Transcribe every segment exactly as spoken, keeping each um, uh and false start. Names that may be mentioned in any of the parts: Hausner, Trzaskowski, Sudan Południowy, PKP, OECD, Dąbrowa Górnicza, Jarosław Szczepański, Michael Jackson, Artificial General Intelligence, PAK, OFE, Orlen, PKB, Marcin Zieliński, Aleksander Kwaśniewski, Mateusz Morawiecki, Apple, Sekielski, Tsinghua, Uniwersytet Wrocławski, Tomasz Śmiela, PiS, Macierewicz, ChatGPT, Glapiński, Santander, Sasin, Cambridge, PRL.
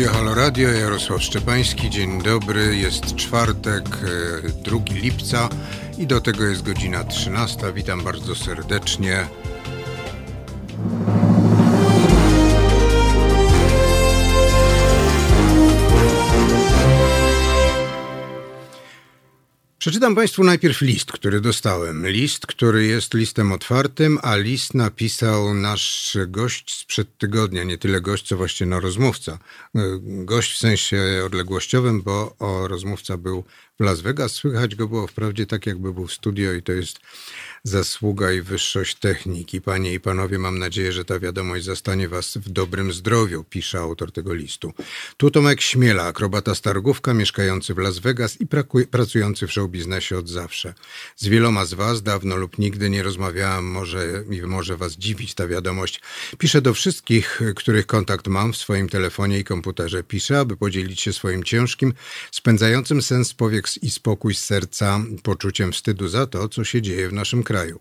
Radio Halo.Radio, Jarosław Szczepański, dzień dobry, jest czwartek, drugiego lipca i do tego jest godzina trzynasta. Witam bardzo serdecznie. Przeczytam Państwu najpierw list, który dostałem. List, który jest listem otwartym, a list napisał nasz gość sprzed tygodnia. Nie tyle gość, co właśnie no rozmówca. Gość w sensie odległościowym, bo o, rozmówca był w Las Vegas. Słychać go było wprawdzie tak, jakby był w studio i to jest zasługa i wyższość techniki. Panie i panowie, mam nadzieję, że ta wiadomość zastanie was w dobrym zdrowiu, pisze autor tego listu. Tu Tomek Śmiela, akrobata stargówka, mieszkający w Las Vegas i praku- pracujący w showbiznesie od zawsze. Z wieloma z was dawno lub nigdy nie rozmawiałam, może i może was dziwić ta wiadomość. Piszę do wszystkich, których kontakt mam w swoim telefonie i komputerze. Piszę, aby podzielić się swoim ciężkim, spędzającym sens powiek i spokój z serca, poczuciem wstydu za to, co się dzieje w naszym kraju.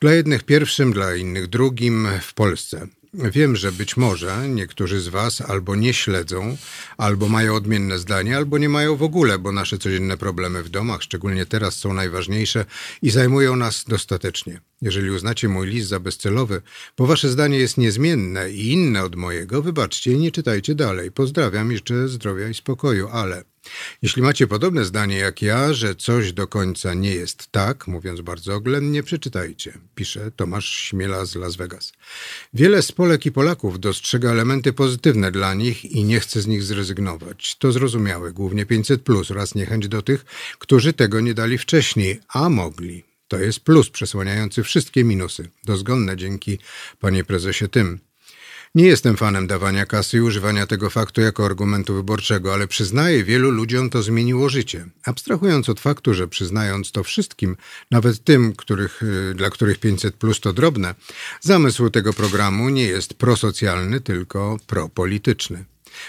Dla jednych pierwszym, dla innych drugim w Polsce. Wiem, że być może niektórzy z was albo nie śledzą, albo mają odmienne zdanie, albo nie mają w ogóle, bo nasze codzienne problemy w domach, szczególnie teraz, są najważniejsze i zajmują nas dostatecznie. Jeżeli uznacie mój list za bezcelowy, bo wasze zdanie jest niezmienne i inne od mojego, wybaczcie i nie czytajcie dalej. Pozdrawiam, jeszcze zdrowia i spokoju, ale... Jeśli macie podobne zdanie jak ja, że coś do końca nie jest tak, mówiąc bardzo oględnie, przeczytajcie, pisze Tomasz Śmiela z Las Vegas. Wiele z Polek i Polaków dostrzega elementy pozytywne dla nich i nie chce z nich zrezygnować. To zrozumiałe, głównie pięćset plus oraz niechęć do tych, którzy tego nie dali wcześniej, a mogli. To jest plus przesłaniający wszystkie minusy. Dozgonne dzięki, panie prezesie, tym. Nie jestem fanem dawania kasy i używania tego faktu jako argumentu wyborczego, ale przyznaję, wielu ludziom to zmieniło życie. Abstrahując od faktu, że przyznając to wszystkim, nawet tym, których, dla których pięćset plus to drobne, zamysł tego programu nie jest prosocjalny, tylko propolityczny.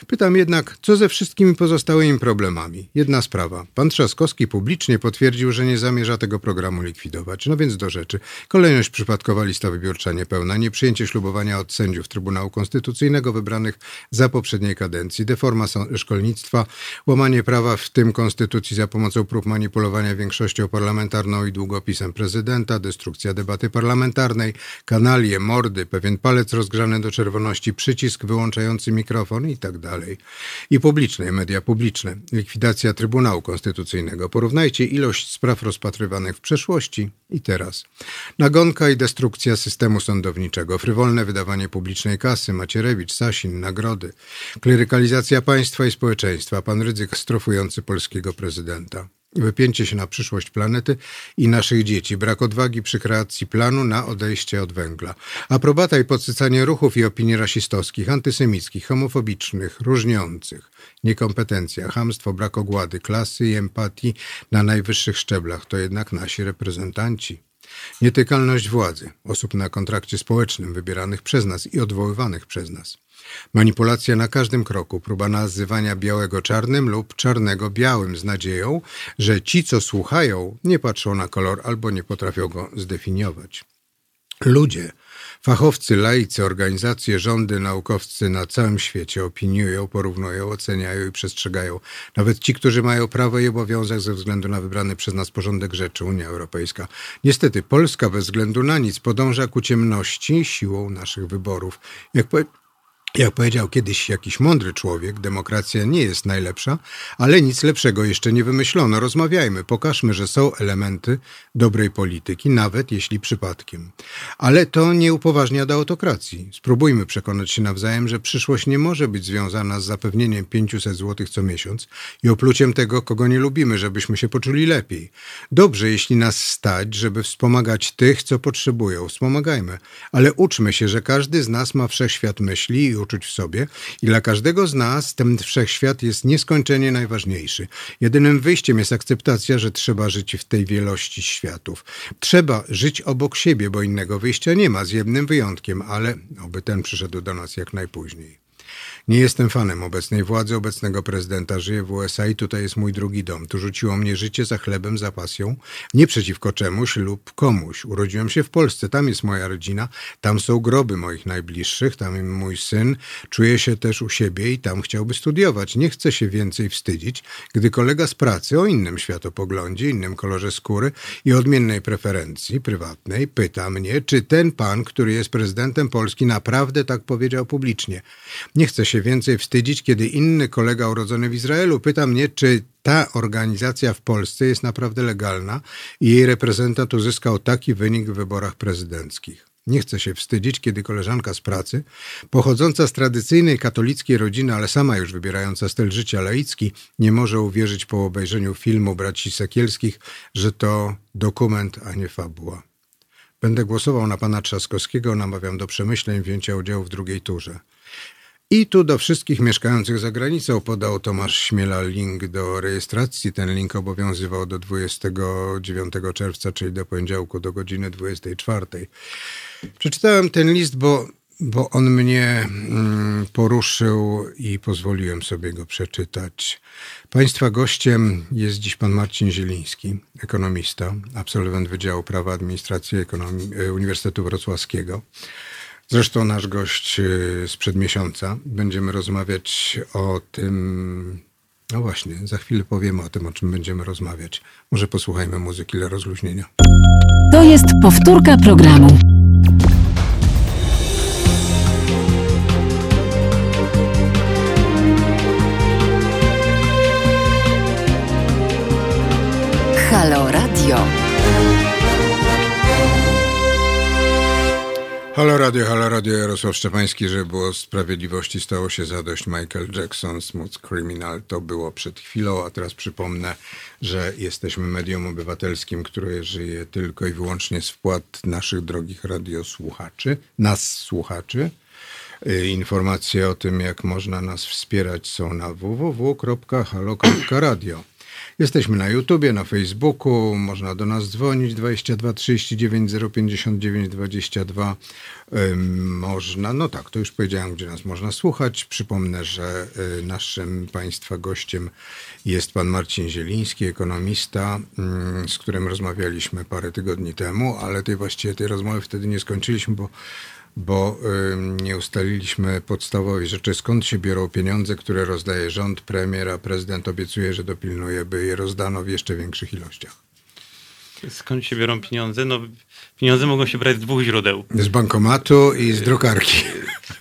Pytam jednak, co ze wszystkimi pozostałymi problemami? Jedna sprawa. Pan Trzaskowski publicznie potwierdził, że nie zamierza tego programu likwidować. No więc do rzeczy. Kolejność przypadkowa, lista wybiórcza niepełna, nieprzyjęcie ślubowania od sędziów Trybunału Konstytucyjnego wybranych za poprzedniej kadencji, deforma szkolnictwa, łamanie prawa, w tym konstytucji, za pomocą prób manipulowania większością parlamentarną i długopisem prezydenta, destrukcja debaty parlamentarnej, kanalie, mordy, pewien palec rozgrzany do czerwoności, przycisk wyłączający mikrofon i tak dalej. I publiczne, media publiczne. Likwidacja Trybunału Konstytucyjnego. Porównajcie ilość spraw rozpatrywanych w przeszłości i teraz. Nagonka i destrukcja systemu sądowniczego. Frywolne wydawanie publicznej kasy. Macierewicz, Sasin, nagrody. Klerykalizacja państwa i społeczeństwa. Pan Rydzyk strofujący polskiego prezydenta. Wypięcie się na przyszłość planety i naszych dzieci. Brak odwagi przy kreacji planu na odejście od węgla. Aprobata i podsycanie ruchów i opinii rasistowskich, antysemickich, homofobicznych, różniących. Niekompetencja, chamstwo, brak ogłady, klasy i empatii na najwyższych szczeblach. To jednak nasi reprezentanci. Nietykalność władzy, osób na kontrakcie społecznym wybieranych przez nas i odwoływanych przez nas. Manipulacja na każdym kroku, próba nazywania białego czarnym lub czarnego białym z nadzieją, że ci, co słuchają, nie patrzą na kolor albo nie potrafią go zdefiniować. Ludzie, fachowcy, laicy, organizacje, rządy, naukowcy na całym świecie opiniują, porównują, oceniają i przestrzegają. Nawet ci, którzy mają prawo i obowiązek ze względu na wybrany przez nas porządek rzeczy, Unia Europejska. Niestety Polska bez względu na nic podąża ku ciemności siłą naszych wyborów. Jak powie- Jak powiedział kiedyś jakiś mądry człowiek, demokracja nie jest najlepsza, ale nic lepszego jeszcze nie wymyślono. Rozmawiajmy, pokażmy, że są elementy dobrej polityki, nawet jeśli przypadkiem. Ale to nie upoważnia do autokracji. Spróbujmy przekonać się nawzajem, że przyszłość nie może być związana z zapewnieniem pięćset złotych co miesiąc i opluciem tego, kogo nie lubimy, żebyśmy się poczuli lepiej. Dobrze, jeśli nas stać, żeby wspomagać tych, co potrzebują. Wspomagajmy, ale uczmy się, że każdy z nas ma wszechświat myśli i uczuć w sobie i dla każdego z nas ten wszechświat jest nieskończenie najważniejszy. Jedynym wyjściem jest akceptacja, że trzeba żyć w tej wielości światów. Trzeba żyć obok siebie, bo innego wyjścia nie ma, z jednym wyjątkiem, ale oby ten przyszedł do nas jak najpóźniej. Nie jestem fanem obecnej władzy, obecnego prezydenta. Żyję w U S A i tutaj jest mój drugi dom. Tu rzuciło mnie życie za chlebem, za pasją. Nie przeciwko czemuś lub komuś. Urodziłem się w Polsce. Tam jest moja rodzina. Tam są groby moich najbliższych. Tam mój syn. Czuję się też u siebie i tam chciałby studiować. Nie chcę się więcej wstydzić, gdy kolega z pracy o innym światopoglądzie, innym kolorze skóry i odmiennej preferencji prywatnej pyta mnie, czy ten pan, który jest prezydentem Polski, naprawdę tak powiedział publicznie. Nie chcę się więcej wstydzić, kiedy inny kolega urodzony w Izraelu pyta mnie, czy ta organizacja w Polsce jest naprawdę legalna i jej reprezentant uzyskał taki wynik w wyborach prezydenckich. Nie chcę się wstydzić, kiedy koleżanka z pracy, pochodząca z tradycyjnej katolickiej rodziny, ale sama już wybierająca styl życia laicki, nie może uwierzyć po obejrzeniu filmu braci Sekielskich, że to dokument, a nie fabuła. Będę głosował na pana Trzaskowskiego, namawiam do przemyśleń wzięcia udziału w drugiej turze. I tu do wszystkich mieszkających za granicą podał Tomasz Śmiela link do rejestracji. Ten link obowiązywał do dwudziestego dziewiątego czerwca, czyli do poniedziałku, do godziny dwudziestej czwartej. Przeczytałem ten list, bo, bo on mnie mm, poruszył i pozwoliłem sobie go przeczytać. Państwa gościem jest dziś pan Marcin Zieliński, ekonomista, absolwent Wydziału Prawa Administracji Ekonomii Uniwersytetu Wrocławskiego. Zresztą nasz gość sprzed miesiąca. Będziemy rozmawiać o tym... No właśnie, za chwilę powiemy o tym, o czym będziemy rozmawiać. Może posłuchajmy muzyki dla rozluźnienia. To jest powtórka programu. Halo Radio. Halo Radio, Halo Radio, Jarosław Szczepański, żeby było sprawiedliwości, stało się zadość. Michael Jackson, Smooth Criminal, to było przed chwilą, a teraz przypomnę, że jesteśmy medium obywatelskim, które żyje tylko i wyłącznie z wpłat naszych drogich radiosłuchaczy, nas słuchaczy. Informacje o tym, jak można nas wspierać, są na w w w kropka halo kropka radio. Jesteśmy na YouTubie, na Facebooku, można do nas dzwonić dwadzieścia dwa trzydzieści dziewięć zero pięćdziesiąt dziewięć dwadzieścia dwa. Ym, można, no tak, to już powiedziałem, gdzie nas można słuchać. Przypomnę, że y, naszym Państwa gościem jest pan Marcin Zieliński, ekonomista, y, z którym rozmawialiśmy parę tygodni temu, ale tej właściwie tej rozmowy wtedy nie skończyliśmy, bo bo y, nie ustaliliśmy podstawowej rzeczy, skąd się biorą pieniądze, które rozdaje rząd, premier, a prezydent obiecuje, że dopilnuje, by je rozdano w jeszcze większych ilościach. Skąd się biorą pieniądze? No, pieniądze mogą się brać z dwóch źródeł. Z bankomatu i z drukarki.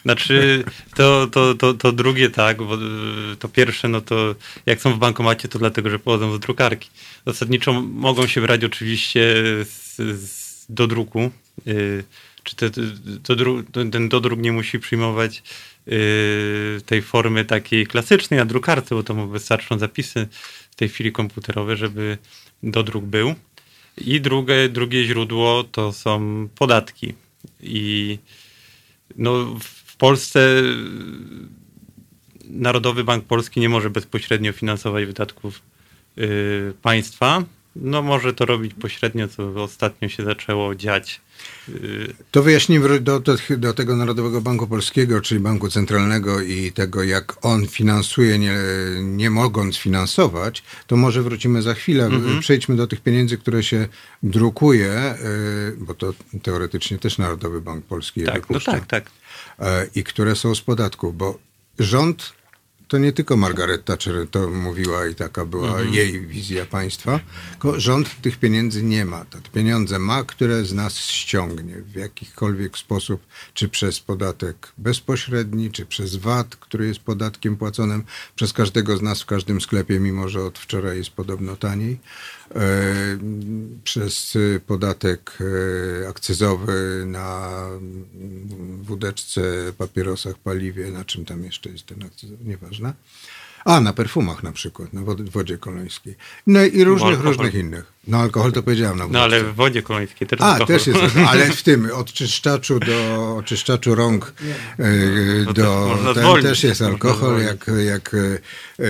Znaczy, to, to, to, to drugie tak, bo to pierwsze, no to jak są w bankomacie, to dlatego, że pochodzą z drukarki. Zasadniczo mogą się brać oczywiście z, z, do druku, y, czy te, to, ten dodruk nie musi przyjmować yy, tej formy takiej klasycznej na drukarce, bo to mu wystarczą zapisy w tej chwili komputerowe, żeby dodruk był. I drugie, drugie źródło to są podatki. I no, w Polsce Narodowy Bank Polski nie może bezpośrednio finansować wydatków yy, państwa. No może to robić pośrednio, co ostatnio się zaczęło dziać. To wyjaśnijmy do, do, do tego Narodowego Banku Polskiego, czyli Banku Centralnego i tego, jak on finansuje, nie, nie mogąc finansować, to może wrócimy za chwilę. Mm-hmm. Przejdźmy do tych pieniędzy, które się drukuje, bo to teoretycznie też Narodowy Bank Polski je wypuszcza. Tak, no tak, tak. I które są z podatków, bo rząd... To nie tylko Margaret Thatcher to mówiła i taka była mhm. jej wizja państwa, tylko rząd tych pieniędzy nie ma. Te pieniądze ma, które z nas ściągnie w jakikolwiek sposób, czy przez podatek bezpośredni, czy przez V A T, który jest podatkiem płaconym przez każdego z nas w każdym sklepie, mimo że od wczoraj jest podobno taniej, e, przez podatek e, akcyzowy na wódeczce, papierosach, paliwie, na czym tam jeszcze jest ten akcyzowy, nieważne. A, na perfumach na przykład, na wod- wodzie kolońskiej. No i różnych, różnych innych. No alkohol to powiedziałem. Na no ale w wodzie kolońskiej też. A, alkohol. Też jest, ale w tym, od czyszczaczu do oczyszczaczu rąk no, do, no ten też jest alkohol. Jak, jak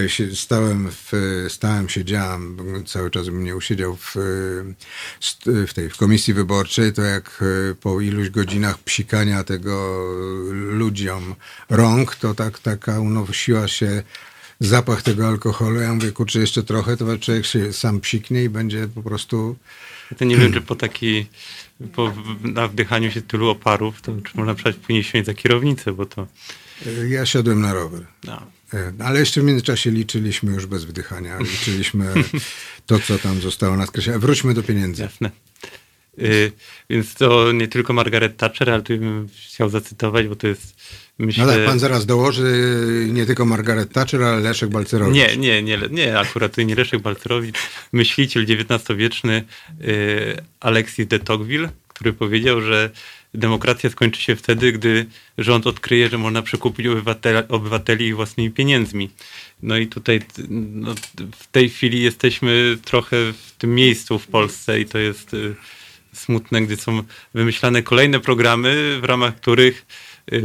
się stałem, w, stałem, siedziałem, cały czas bym nie usiedział w, w tej w komisji wyborczej, to jak po iluś godzinach psikania tego ludziom rąk, to tak taka unosiła się zapach tego alkoholu. Ja mówię, kurczę, jeszcze trochę, to człowiek się sam psiknie i będzie po prostu... Ja to nie wiem, czy po takiej, po na wdychaniu się tylu oparów, to czy można przejść później siąść za kierownicę, bo to... Ja siadłem na rower. No. Ale jeszcze w międzyczasie liczyliśmy już bez wdychania. Liczyliśmy to, co tam zostało na skresie. Wróćmy do pieniędzy. Jasne. Yy, więc to nie tylko Margaret Thatcher, ale tu bym chciał zacytować, bo to jest... Myślę... No tak, pan zaraz dołoży nie tylko Margaret Thatcher, ale Leszek Balcerowicz. Nie, nie, nie, nie akurat to nie Leszek Balcerowicz. Myśliciel dziewiętnastowieczny yy, Alexis de Tocqueville, który powiedział, że demokracja skończy się wtedy, gdy rząd odkryje, że można przekupić obywateli, obywateli ich własnymi pieniędzmi. No i tutaj no, w tej chwili jesteśmy trochę w tym miejscu w Polsce i to jest... Yy, smutne, gdy są wymyślane kolejne programy, w ramach których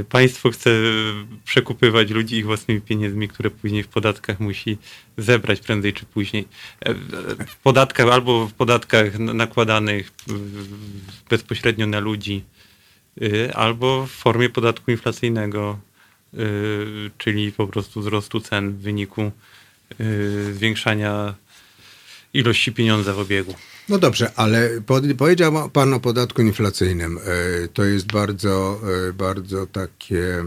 państwo chce przekupywać ludzi ich własnymi pieniędzmi, które później w podatkach musi zebrać prędzej czy później. W podatkach albo w podatkach nakładanych bezpośrednio na ludzi, albo w formie podatku inflacyjnego, czyli po prostu wzrostu cen w wyniku zwiększania ilości pieniądza w obiegu. No dobrze, ale powiedział pan o podatku inflacyjnym. To jest bardzo, bardzo takie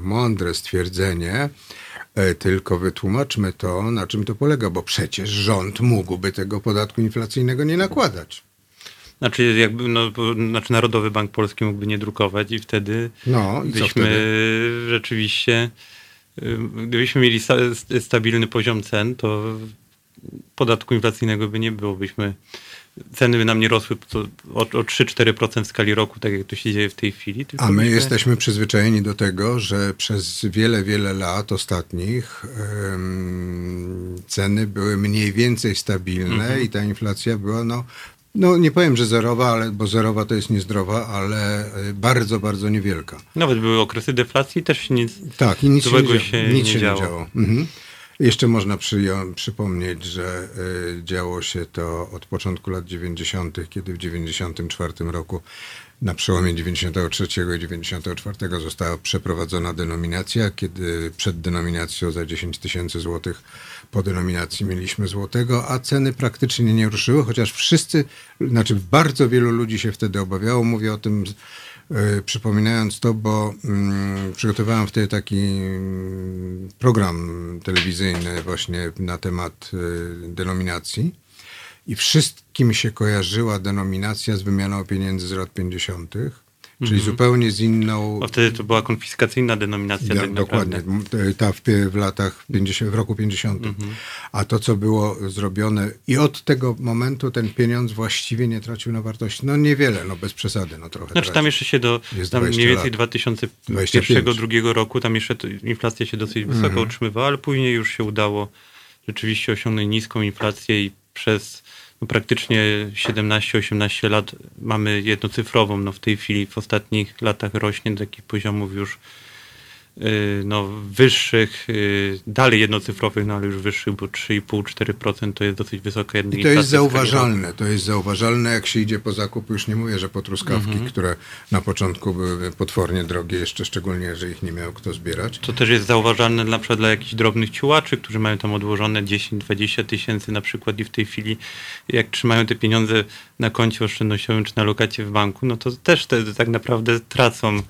mądre stwierdzenie, tylko wytłumaczmy to, na czym to polega, bo przecież rząd mógłby tego podatku inflacyjnego nie nakładać. Znaczy, jakby, no, znaczy Narodowy Bank Polski mógłby nie drukować i wtedy no, i byśmy co wtedy? rzeczywiście... Gdybyśmy mieli stabilny poziom cen, to podatku inflacyjnego by nie było. Byśmy, ceny by nam nie rosły o, o trzy do czterech procent w skali roku, tak jak to się dzieje w tej chwili. A my byśmy... jesteśmy przyzwyczajeni do tego, że przez wiele, wiele lat ostatnich ym, ceny były mniej więcej stabilne mhm. i ta inflacja była, no, no nie powiem, że zerowa, ale, bo zerowa to jest niezdrowa, ale bardzo, bardzo niewielka. Nawet były okresy deflacji, też nic tak, i nic złego się, się, nic nie, się działo. nie działo. Mhm. Jeszcze można przyją- przypomnieć, że y, działo się to od początku lat dziewięćdziesiątych, kiedy w dziewięćdziesiątym czwartym roku na przełomie dziewięćdziesiątego trzeciego i dziewięćdziesiątego czwartego została przeprowadzona denominacja, kiedy przed denominacją za dziesięć tysięcy złotych po denominacji mieliśmy złotego, a ceny praktycznie nie ruszyły, chociaż wszyscy, znaczy bardzo wielu ludzi się wtedy obawiało. Mówię o tym Yy, przypominając to, bo yy, przygotowałem wtedy taki program telewizyjny właśnie na temat yy, denominacji i wszystkim się kojarzyła denominacja z wymianą pieniędzy z lat pięćdziesiątych, mm-hmm. czyli zupełnie z inną... A wtedy to była konfiskacyjna denominacja. Da, dokładnie, ta w, w latach pięćdziesiątych, w roku pięćdziesiątym. Mm-hmm. A to, co było zrobione i od tego momentu ten pieniądz właściwie nie tracił na wartości. No niewiele, no bez przesady, no trochę. Znaczy tam jeszcze się do, tam mniej więcej dwa tysiące pierwszego do dwa tysiące drugiego roku, tam jeszcze to, inflacja się dosyć wysoko mm-hmm. utrzymywała, ale później już się udało rzeczywiście osiągnąć niską inflację i przez... No praktycznie siedemnaście osiemnaście lat mamy jednocyfrową. No w tej chwili w ostatnich latach rośnie do takich poziomów już yy, no, wyższych, yy, dalej jednocyfrowych, no ale już wyższych, bo trzy i pół do czterech procent to jest dosyć wysoka inflacja. I to jest zauważalne. To jest zauważalne, jak się idzie po zakup. Już nie mówię, że po truskawki, mhm. które na początku były potwornie drogie, jeszcze szczególnie, że ich nie miał kto zbierać. To też jest zauważalne na przykład dla jakichś drobnych ciułaczy, którzy mają tam odłożone dziesięć dwadzieścia tysięcy na przykład i w tej chwili jak trzymają te pieniądze na koncie oszczędnościowym czy na lokacie w banku, no to też te, tak naprawdę tracą.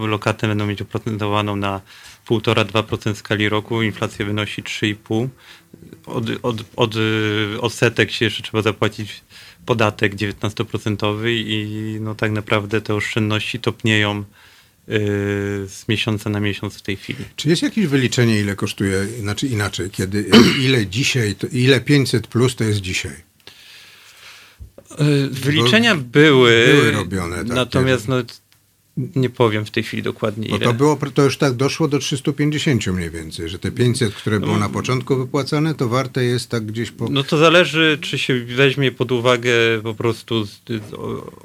Lokatę będą mieć oprocentowaną na jeden i pół do dwóch procent w skali roku, inflacja wynosi trzy i pół procent. Od, od, od odsetek się jeszcze trzeba zapłacić podatek dziewiętnaście procent i no tak naprawdę te oszczędności topnieją yy, z miesiąca na miesiąc w tej chwili. Czy jest jakieś wyliczenie, ile kosztuje, znaczy inaczej, kiedy ile dzisiaj, to ile pięćset plus to jest dzisiaj? Wyliczenia były, były robione, tak, natomiast no, Nie powiem w tej chwili dokładnie ile. Bo to było, to już tak doszło do trzystu pięćdziesięciu mniej więcej, że te pięćset, które było na początku wypłacane, to warte jest tak gdzieś po... No to zależy, czy się weźmie pod uwagę po prostu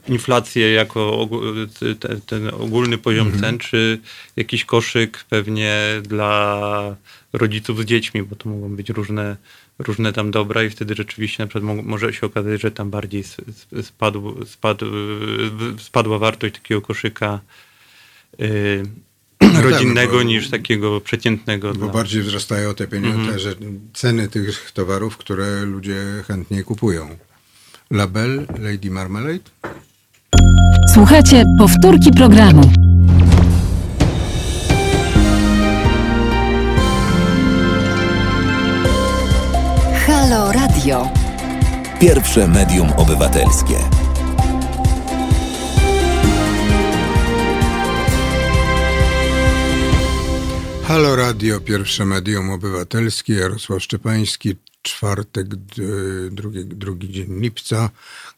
inflację jako ten, ten ogólny poziom mhm. cen, czy jakiś koszyk pewnie dla rodziców z dziećmi, bo to mogą być różne... różne tam dobra i wtedy rzeczywiście na przykład może się okazać, że tam bardziej spadł, spadł, spadła wartość takiego koszyka yy, no rodzinnego, tak, bo, niż takiego przeciętnego. Bo dla... bardziej wzrastają te pieniądze, mm-hmm. że ceny tych towarów, które ludzie chętnie kupują. La Belle, Lady Marmalade. Słuchajcie, powtórki programu. Halo Radio. Pierwsze medium obywatelskie. Halo Radio, pierwsze medium obywatelskie. Jarosław Szczepański, czwartek, drugi, drugi dzień lipca,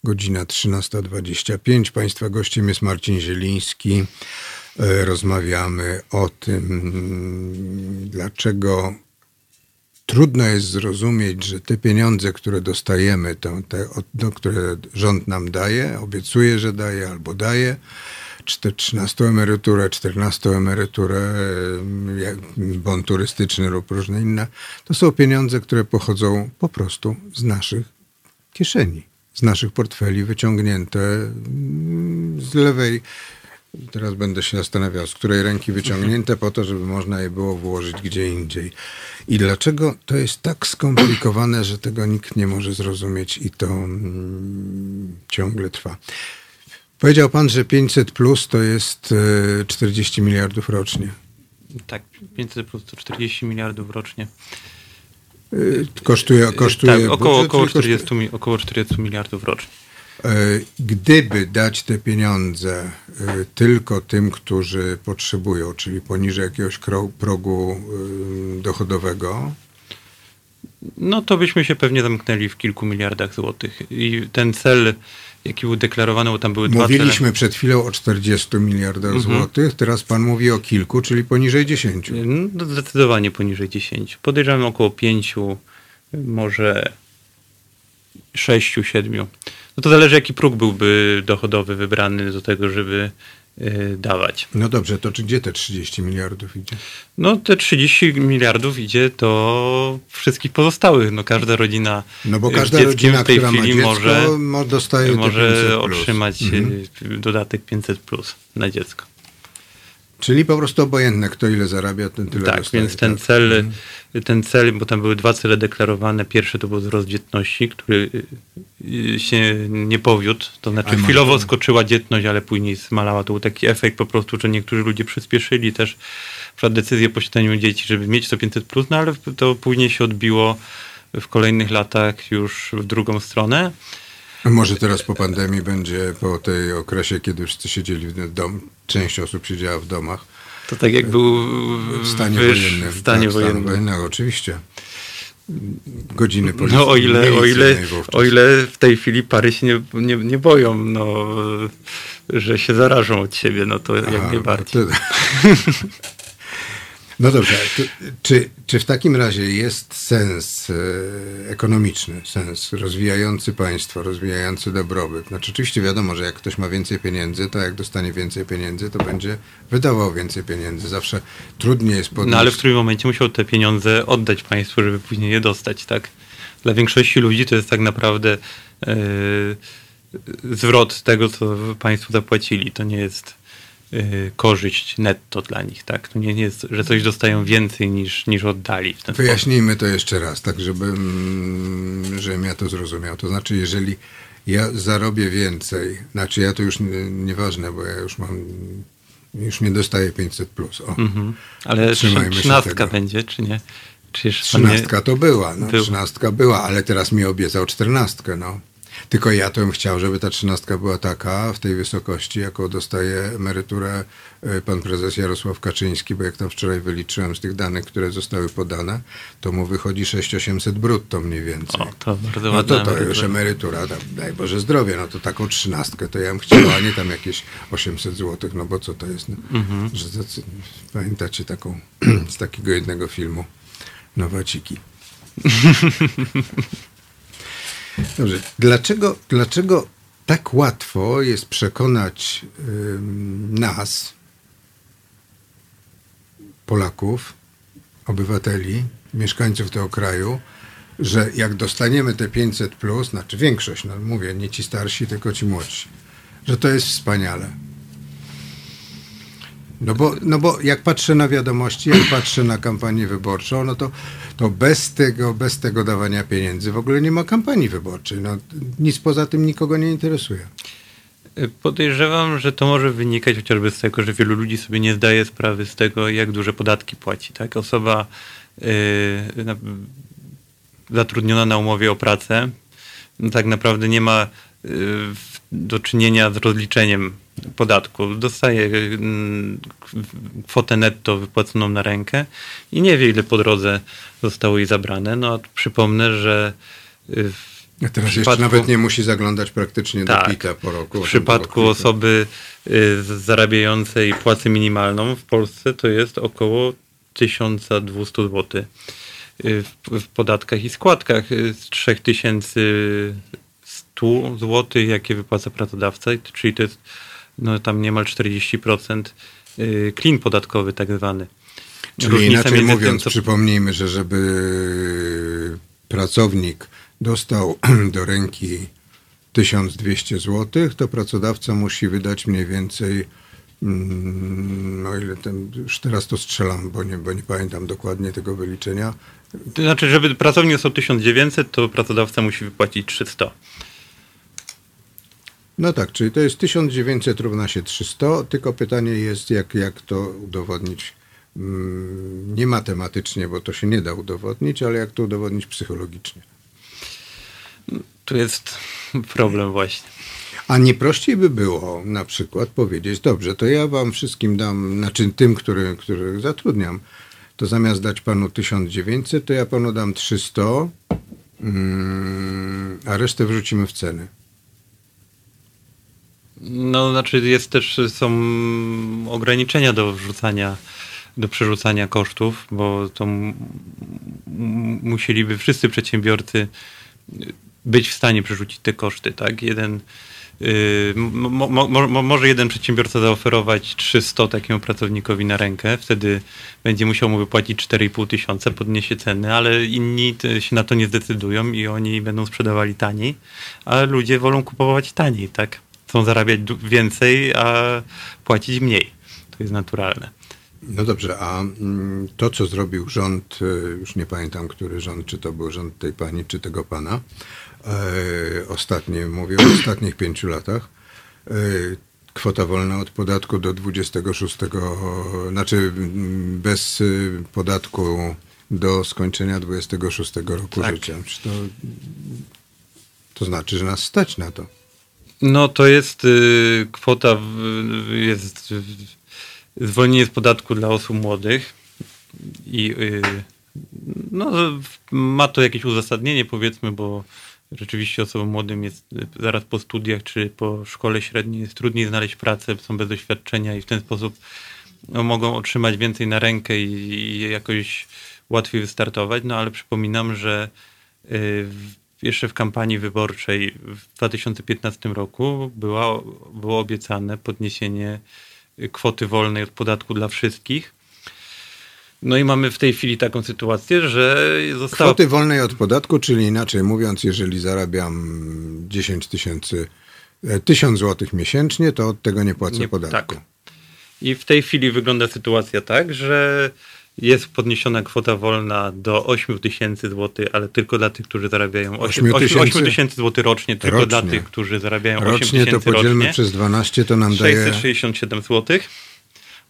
godzina trzynasta dwadzieścia pięć. Państwa gościem jest Marcin Zieliński. Rozmawiamy o tym, dlaczego trudno jest zrozumieć, że te pieniądze, które dostajemy, to, te, no, które rząd nam daje, obiecuje, że daje albo daje, czy tę trzynastą emeryturę, czternastą emeryturę, jak bon turystyczny lub różne inne, to są pieniądze, które pochodzą po prostu z naszych kieszeni, z naszych portfeli, wyciągnięte z lewej. Teraz będę się zastanawiał, z której ręki wyciągnięte po to, żeby można je było włożyć gdzie indziej. I dlaczego to jest tak skomplikowane, że tego nikt nie może zrozumieć i to mm, ciągle trwa. Powiedział pan, że pięćset plus to jest czterdzieści miliardów rocznie. Tak, pięćset plus to czterdzieści miliardów rocznie. Yy, kosztuje kosztuje tak, około, budżet, około, czterdzieści, kosztuje... około czterdzieści miliardów rocznie. Gdyby dać te pieniądze tylko tym, którzy potrzebują, czyli poniżej jakiegoś progu dochodowego, no to byśmy się pewnie zamknęli w kilku miliardach złotych. I ten cel, jaki był deklarowany, bo tam były dwa cele. Mówiliśmy przed chwilą o czterdziestu miliardach mhm. złotych, teraz pan mówi o kilku, czyli poniżej dziesięciu. No, zdecydowanie poniżej dziesięciu. Podejrzewam około pięciu, może sześciu, siedmiu. No to zależy, jaki próg byłby dochodowy wybrany do tego, żeby y, dawać. No dobrze, to czy gdzie te trzydzieści miliardów idzie? No te trzydzieści miliardów idzie do wszystkich pozostałych. No każda rodzina no bo każda z dzieckiem rodzina, w tej chwili może, dostaje może otrzymać mhm. dodatek pięćset plus na dziecko. Czyli po prostu obojętne, kto ile zarabia, ten tyle tak, dostaje. Więc ten tak, więc cel, mm. ten cel, bo tam były dwa cele deklarowane. Pierwszy to był wzrost dzietności, który się nie powiódł. To znaczy a chwilowo może skoczyła dzietność, ale później zmalała. To był taki efekt po prostu, że niektórzy ludzie przyspieszyli też decyzję o posiadaniu dzieci, żeby mieć to pięćset plus, no ale to później się odbiło w kolejnych latach już w drugą stronę. Może teraz po pandemii będzie, po tej okresie, kiedy wszyscy siedzieli w domu, część osób siedziała w domach. To tak jak był w stanie wojennym. W stanie wojennym, wojennym oczywiście. Godziny policji. No o ile, o, ile, o ile w tej chwili pary się nie, nie, nie boją, no, że się zarażą od siebie, no to jak najbardziej. No, no dobrze, to, czy, czy w takim razie jest sens e, ekonomiczny, sens rozwijający państwo, rozwijający dobrobyt? Znaczy oczywiście wiadomo, że jak ktoś ma więcej pieniędzy, to jak dostanie więcej pieniędzy, to będzie wydawał więcej pieniędzy. Zawsze trudniej jest podnieść... No ale w którym momencie musiał te pieniądze oddać państwu, żeby później je dostać, tak? Dla większości ludzi to jest tak naprawdę e, zwrot tego, co państwu zapłacili. To nie jest... korzyść netto dla nich, tak? To nie jest, że coś dostają więcej niż, niż oddali. W ten Wyjaśnijmy sposób. To jeszcze raz, tak żebym, żebym ja to zrozumiał. To znaczy, jeżeli ja zarobię więcej, znaczy ja to już nieważne, nie bo ja już mam, już nie dostaję pięćset plus. O, mhm. Ale trzynastka będzie, czy nie? Trzynastka to była, no, trzynastka była, ale teraz mi obiecał czternastkę, no. Tylko ja to bym chciał, żeby ta trzynastka była taka, w tej wysokości, jaką dostaje emeryturę pan prezes Jarosław Kaczyński, bo jak tam wczoraj wyliczyłem z tych danych, które zostały podane, to mu wychodzi sześć tysięcy osiemset brutto mniej więcej. O, to bardzo no to, to emerytura. Już emerytura, tam, daj Boże zdrowie, no to taką trzynastkę to ja bym chciał, a nie tam jakieś osiemset złotych, no bo co to jest? No, mhm. że, pamiętacie taką z takiego jednego filmu Nowaciki. Dobrze. Dlaczego, dlaczego tak łatwo jest przekonać yy, nas, Polaków, obywateli, mieszkańców tego kraju, że jak dostaniemy te pięćset plus, znaczy większość, no mówię, nie ci starsi, tylko ci młodsi, że to jest wspaniale. No bo, no bo jak patrzę na wiadomości, jak patrzę na kampanię wyborczą, no to, to bez tego, bez tego dawania pieniędzy w ogóle nie ma kampanii wyborczej. No, nic poza tym nikogo nie interesuje. Podejrzewam, że to może wynikać chociażby z tego, że wielu ludzi sobie nie zdaje sprawy z tego, jak duże podatki płaci. Tak? Osoba yy, na, zatrudniona na umowie o pracę no tak naprawdę nie ma yy, do czynienia z rozliczeniem podatku. Dostaje kwotę netto wypłaconą na rękę i nie wie, ile po drodze zostało jej zabrane. No przypomnę, że w teraz przypadku, jeszcze nawet nie musi zaglądać praktycznie tak, do PIT-a po roku. W przypadku roku. Osoby zarabiającej płacę minimalną w Polsce to jest około tysiąc dwieście złotych w podatkach i składkach z trzy tysiące sto złotych, jakie wypłaca pracodawca, czyli to jest no tam niemal czterdzieści procent klin podatkowy tak zwany. Czyli różnica inaczej mówiąc, tym, co... przypomnijmy, że żeby pracownik dostał do ręki tysiąc dwieście złotych, to pracodawca musi wydać mniej więcej, no ile tam, już teraz to strzelam, bo nie, bo nie pamiętam dokładnie tego wyliczenia. To znaczy, żeby pracownik dostał tysiąc dziewięćset, to pracodawca musi wypłacić trzysta. No tak, czyli to jest tysiąc dziewięćset równa się trzysta, tylko pytanie jest, jak, jak to udowodnić, nie matematycznie, bo to się nie da udowodnić, ale jak to udowodnić psychologicznie. Tu jest problem właśnie. A nie prościej by było na przykład powiedzieć, dobrze, to ja wam wszystkim dam, znaczy tym, który, który zatrudniam, to zamiast dać panu tysiąc dziewięćset, to ja panu dam trzysta, a resztę wrzucimy w ceny. No, znaczy jest też, są ograniczenia do wrzucania, do przerzucania kosztów, bo to m- m- musieliby wszyscy przedsiębiorcy być w stanie przerzucić te koszty, tak? Jeden, y- mo- mo- mo- może jeden przedsiębiorca zaoferować trzysta takiemu pracownikowi na rękę, wtedy będzie musiał mu wypłacić cztery i pół tysiąca, podniesie ceny, ale inni się na to nie zdecydują i oni będą sprzedawali taniej, a ludzie wolą kupować taniej, tak? Chcą zarabiać więcej, a płacić mniej. To jest naturalne. No dobrze, a to, co zrobił rząd, już nie pamiętam, który rząd, czy to był rząd tej pani, czy tego pana, e, ostatnie, mówię o ostatnich pięciu latach, e, kwota wolna od podatku do dwudziestego szóstego, znaczy bez podatku do skończenia dwudziestego szóstego roku tak. życia. To, to znaczy, że nas stać na to. No to jest y, kwota, y, jest y, zwolnienie z podatku dla osób młodych i y, no, ma to jakieś uzasadnienie powiedzmy, bo rzeczywiście osobom młodym jest zaraz po studiach czy po szkole średniej jest trudniej znaleźć pracę, są bez doświadczenia i w ten sposób no, mogą otrzymać więcej na rękę i, i jakoś łatwiej wystartować, no ale przypominam, że y, jeszcze w kampanii wyborczej w dwa tysiące piętnastym roku była, było obiecane podniesienie kwoty wolnej od podatku dla wszystkich. No i mamy w tej chwili taką sytuację, że została... Kwoty wolnej od podatku, czyli inaczej mówiąc, jeżeli zarabiam dziesięć tysięcy, tysiąc złotych miesięcznie, to od tego nie płacę nie, podatku. Tak. I w tej chwili wygląda sytuacja tak, że... Jest podniesiona kwota wolna do osiem tysięcy złotych, ale tylko dla tych, którzy zarabiają osiem tysięcy złotych rocznie, tylko rocznie. Dla tych, którzy zarabiają osiem tysięcy rocznie. Rocznie to podzielmy rocznie. Przez dwanaście, to nam sześćset sześćdziesiąt siedem daje... sześćset sześćdziesiąt siedem złotych.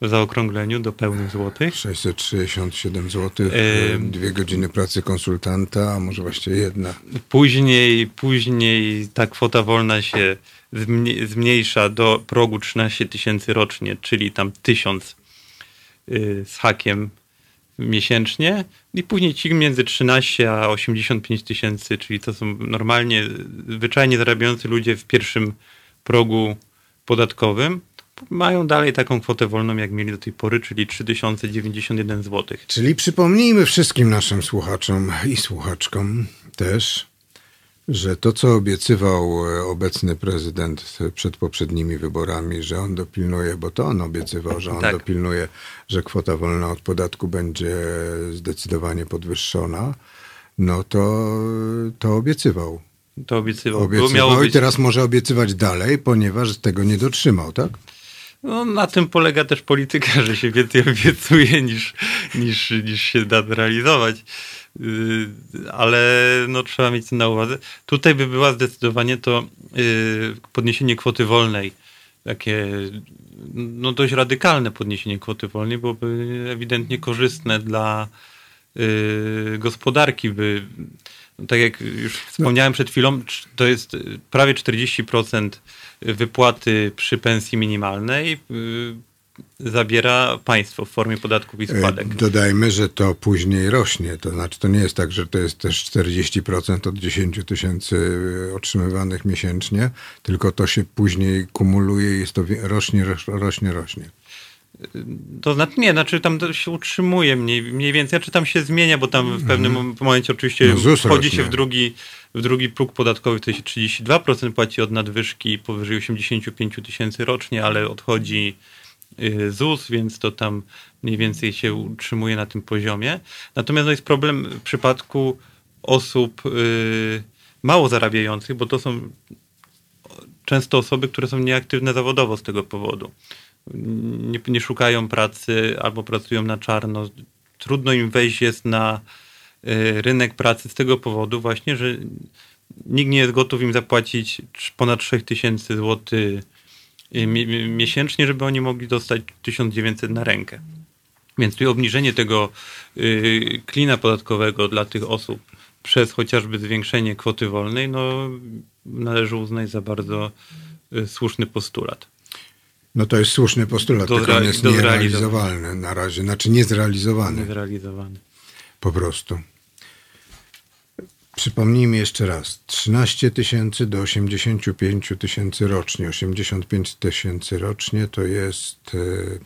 w zaokrągleniu do pełnych złotych. sześćset sześćdziesiąt siedem złotych, dwie godziny pracy konsultanta, a może właśnie jedna. Później, później ta kwota wolna się zmniejsza do progu trzynaście tysięcy rocznie, czyli tam tysiąc z hakiem miesięcznie, i później ci między trzynaście a osiemdziesiąt pięć tysięcy, czyli to są normalnie, zwyczajnie zarabiający ludzie w pierwszym progu podatkowym, mają dalej taką kwotę wolną, jak mieli do tej pory, czyli trzy tysiące dziewięćdziesiąt jeden złotych. Czyli przypomnijmy wszystkim naszym słuchaczom i słuchaczkom też, że to, co obiecywał obecny prezydent przed poprzednimi wyborami, że on dopilnuje, bo to on obiecywał, że on tak. dopilnuje, że kwota wolna od podatku będzie zdecydowanie podwyższona, no to, to obiecywał. To obiecywał. Obiecywał to miało i teraz być... może obiecywać dalej, ponieważ tego nie dotrzymał, tak? No, na tym polega też polityka, że się więcej obiecuje niż, niż, niż się da realizować. Ale no, trzeba mieć to na uwadze. Tutaj by była zdecydowanie to yy, podniesienie kwoty wolnej. Takie no, dość radykalne podniesienie kwoty wolnej byłoby ewidentnie korzystne dla yy, gospodarki. By, no, tak jak już wspomniałem przed chwilą, to jest prawie czterdzieści procent wypłaty przy pensji minimalnej. Yy, zabiera państwo w formie podatków i składek. Dodajmy, że to później rośnie. To znaczy, to nie jest tak, że to jest też czterdzieści procent od dziesięć tysięcy otrzymywanych miesięcznie, tylko to się później kumuluje i jest to rośnie, rośnie, rośnie. To znaczy, nie, znaczy tam się utrzymuje mniej, mniej więcej, czy tam się zmienia, bo tam w pewnym mhm. momencie oczywiście no wchodzi się w drugi, w drugi próg podatkowy, to się trzydzieści dwa procent płaci od nadwyżki powyżej osiemdziesiąt pięć tysięcy rocznie, ale odchodzi ZUS, więc to tam mniej więcej się utrzymuje na tym poziomie. Natomiast jest problem w przypadku osób mało zarabiających, bo to są często osoby, które są nieaktywne zawodowo z tego powodu. Nie, nie szukają pracy albo pracują na czarno. Trudno im wejść jest na rynek pracy z tego powodu właśnie, że nikt nie jest gotów im zapłacić ponad trzy tysiące złotych miesięcznie, żeby oni mogli dostać tysiąc dziewięćset na rękę. Więc tu obniżenie tego klina podatkowego dla tych osób przez chociażby zwiększenie kwoty wolnej, no należy uznać za bardzo słuszny postulat. No to jest słuszny postulat, do tylko on jest nierealizowalny na razie, znaczy niezrealizowany. Niezrealizowany. Po prostu. Przypomnijmy jeszcze raz, trzynaście tysięcy do osiemdziesiąt pięć tysięcy rocznie. osiemdziesiąt pięć tysięcy rocznie to jest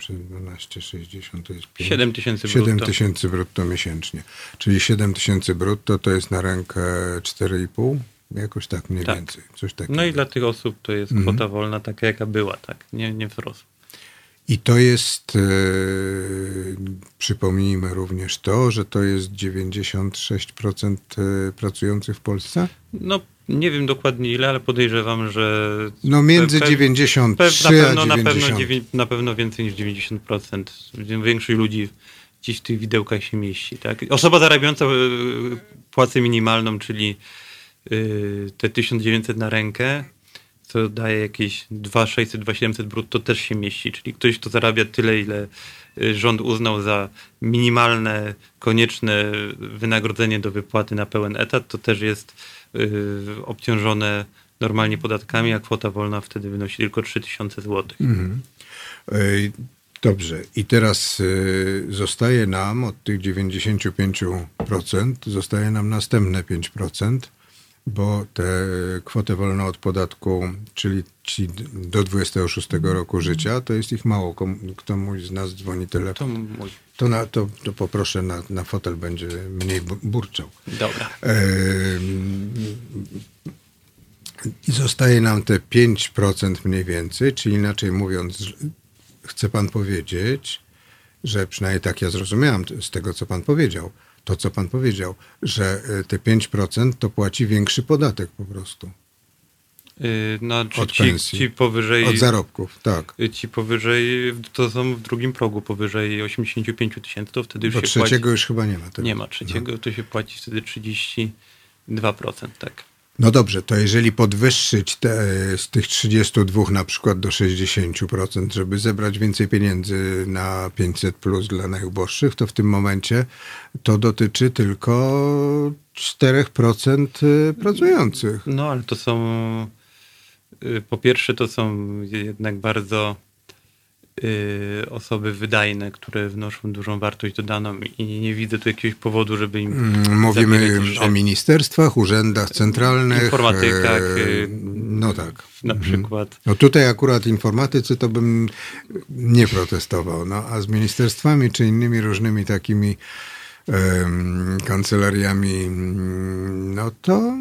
dwanaście sześćdziesiąt, to jest pięć, siedem tysięcy brutto. siedem tysięcy brutto miesięcznie. Czyli siedem tysięcy brutto to jest na rękę cztery i pół? Jakoś tak mniej tak. więcej. Coś takiego. No i dla tych osób to jest kwota mhm. wolna taka, jaka była, tak, nie, nie wzrosła. I to jest, yy, przypomnijmy również to, że to jest dziewięćdziesiąt sześć procent pracujących w Polsce? No nie wiem dokładnie ile, ale podejrzewam, że... No między pe- dziewięćdziesiąt trzy a dziewięćdziesiąt. Na pewno, na pewno więcej niż dziewięćdziesiąt procent. Większość ludzi gdzieś w tych widełkach się mieści. Tak? Osoba zarabiająca płacę minimalną, czyli yy, te tysiąc dziewięćset na rękę, co daje jakieś dwa tysiące sześćset do dwa tysiące siedemset brutto, też się mieści. Czyli ktoś, kto zarabia tyle, ile rząd uznał za minimalne, konieczne wynagrodzenie do wypłaty na pełen etat, to też jest yy, obciążone normalnie podatkami, a kwota wolna wtedy wynosi tylko trzy tysiące złotych. Mhm. Yy, dobrze. I teraz yy, zostaje nam od tych dziewięćdziesiąt pięć procent, zostaje nam następne pięć procent. Bo te kwotę wolną od podatku, czyli ci do dwudziestego szóstego roku życia, to jest ich mało. Kto mój z nas dzwoni telefon? To, na, to, to poproszę, na, na fotel będzie mniej burczał. Dobra. E, zostaje nam te pięć procent mniej więcej, czyli inaczej mówiąc, chce pan powiedzieć, że przynajmniej tak ja zrozumiałam z tego, co pan powiedział, to, co pan powiedział, że te pięć procent to płaci większy podatek po prostu. Yy, no, czy od ci, pensji, ci powyżej, od zarobków, tak. Ci powyżej, to są w drugim progu, powyżej osiemdziesiąt pięć tysięcy, to wtedy już bo się płaci... Bo trzeciego już chyba nie ma tego. Nie ma trzeciego, no. To się płaci wtedy trzydzieści dwa procent, tak. No dobrze, to jeżeli podwyższyć te, z tych trzydziestu dwóch na przykład do sześćdziesięciu procent, żeby zebrać więcej pieniędzy na pięćset plus dla najuboższych, to w tym momencie to dotyczy tylko czterech procent pracujących. No ale to są, po pierwsze to są jednak bardzo osoby wydajne, które wnoszą dużą wartość dodaną i nie widzę tu jakiegoś powodu, żeby im... Mówimy o ministerstwach, urzędach centralnych. Informatykach. No tak. Na przykład. No tutaj akurat informatycy to bym nie protestował, no a z ministerstwami czy innymi różnymi takimi um, kancelariami, no to...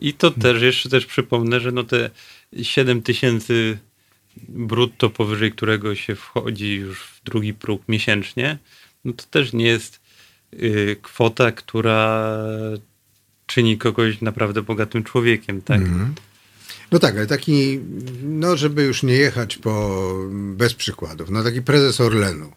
I to też, jeszcze też przypomnę, że no te siedem tysięcy brutto, powyżej którego się wchodzi już w drugi próg miesięcznie, no to też nie jest y, kwota, która czyni kogoś naprawdę bogatym człowiekiem, tak? Mm. No tak, ale taki, no żeby już nie jechać po, bez przykładów, no taki prezes Orlenu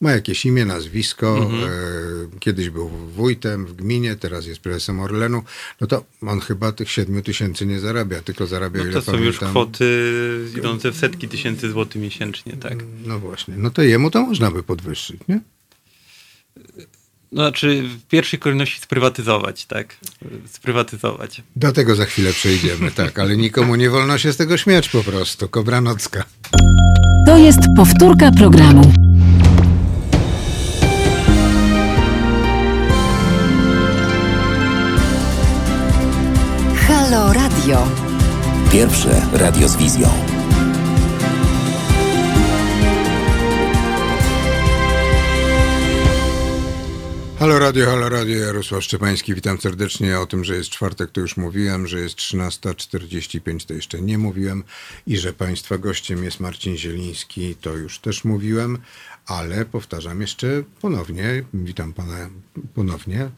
ma jakieś imię, nazwisko, mm-hmm. e, kiedyś był wójtem w gminie, teraz jest prezesem Orlenu, no to on chyba tych siedmiu tysięcy nie zarabia, tylko zarabia, no ile pamiętam. To są już kwoty idące w setki tysięcy złotych miesięcznie, tak. No właśnie, no to jemu to można by podwyższyć, nie? Znaczy w pierwszej kolejności sprywatyzować, tak? Sprywatyzować. Do tego za chwilę przejdziemy, tak, ale nikomu nie wolno się z tego śmiać po prostu. Kobranocka. To jest powtórka programu. Radio. Pierwsze radio z wizją. Halo Radio, Halo Radio, Jarosław Szczepański, witam serdecznie. O tym, że jest czwartek, to już mówiłem, że jest trzynasta czterdzieści pięć, to jeszcze nie mówiłem i że Państwa gościem jest Marcin Zieliński, to już też mówiłem, ale powtarzam jeszcze ponownie, witam Pana ponownie.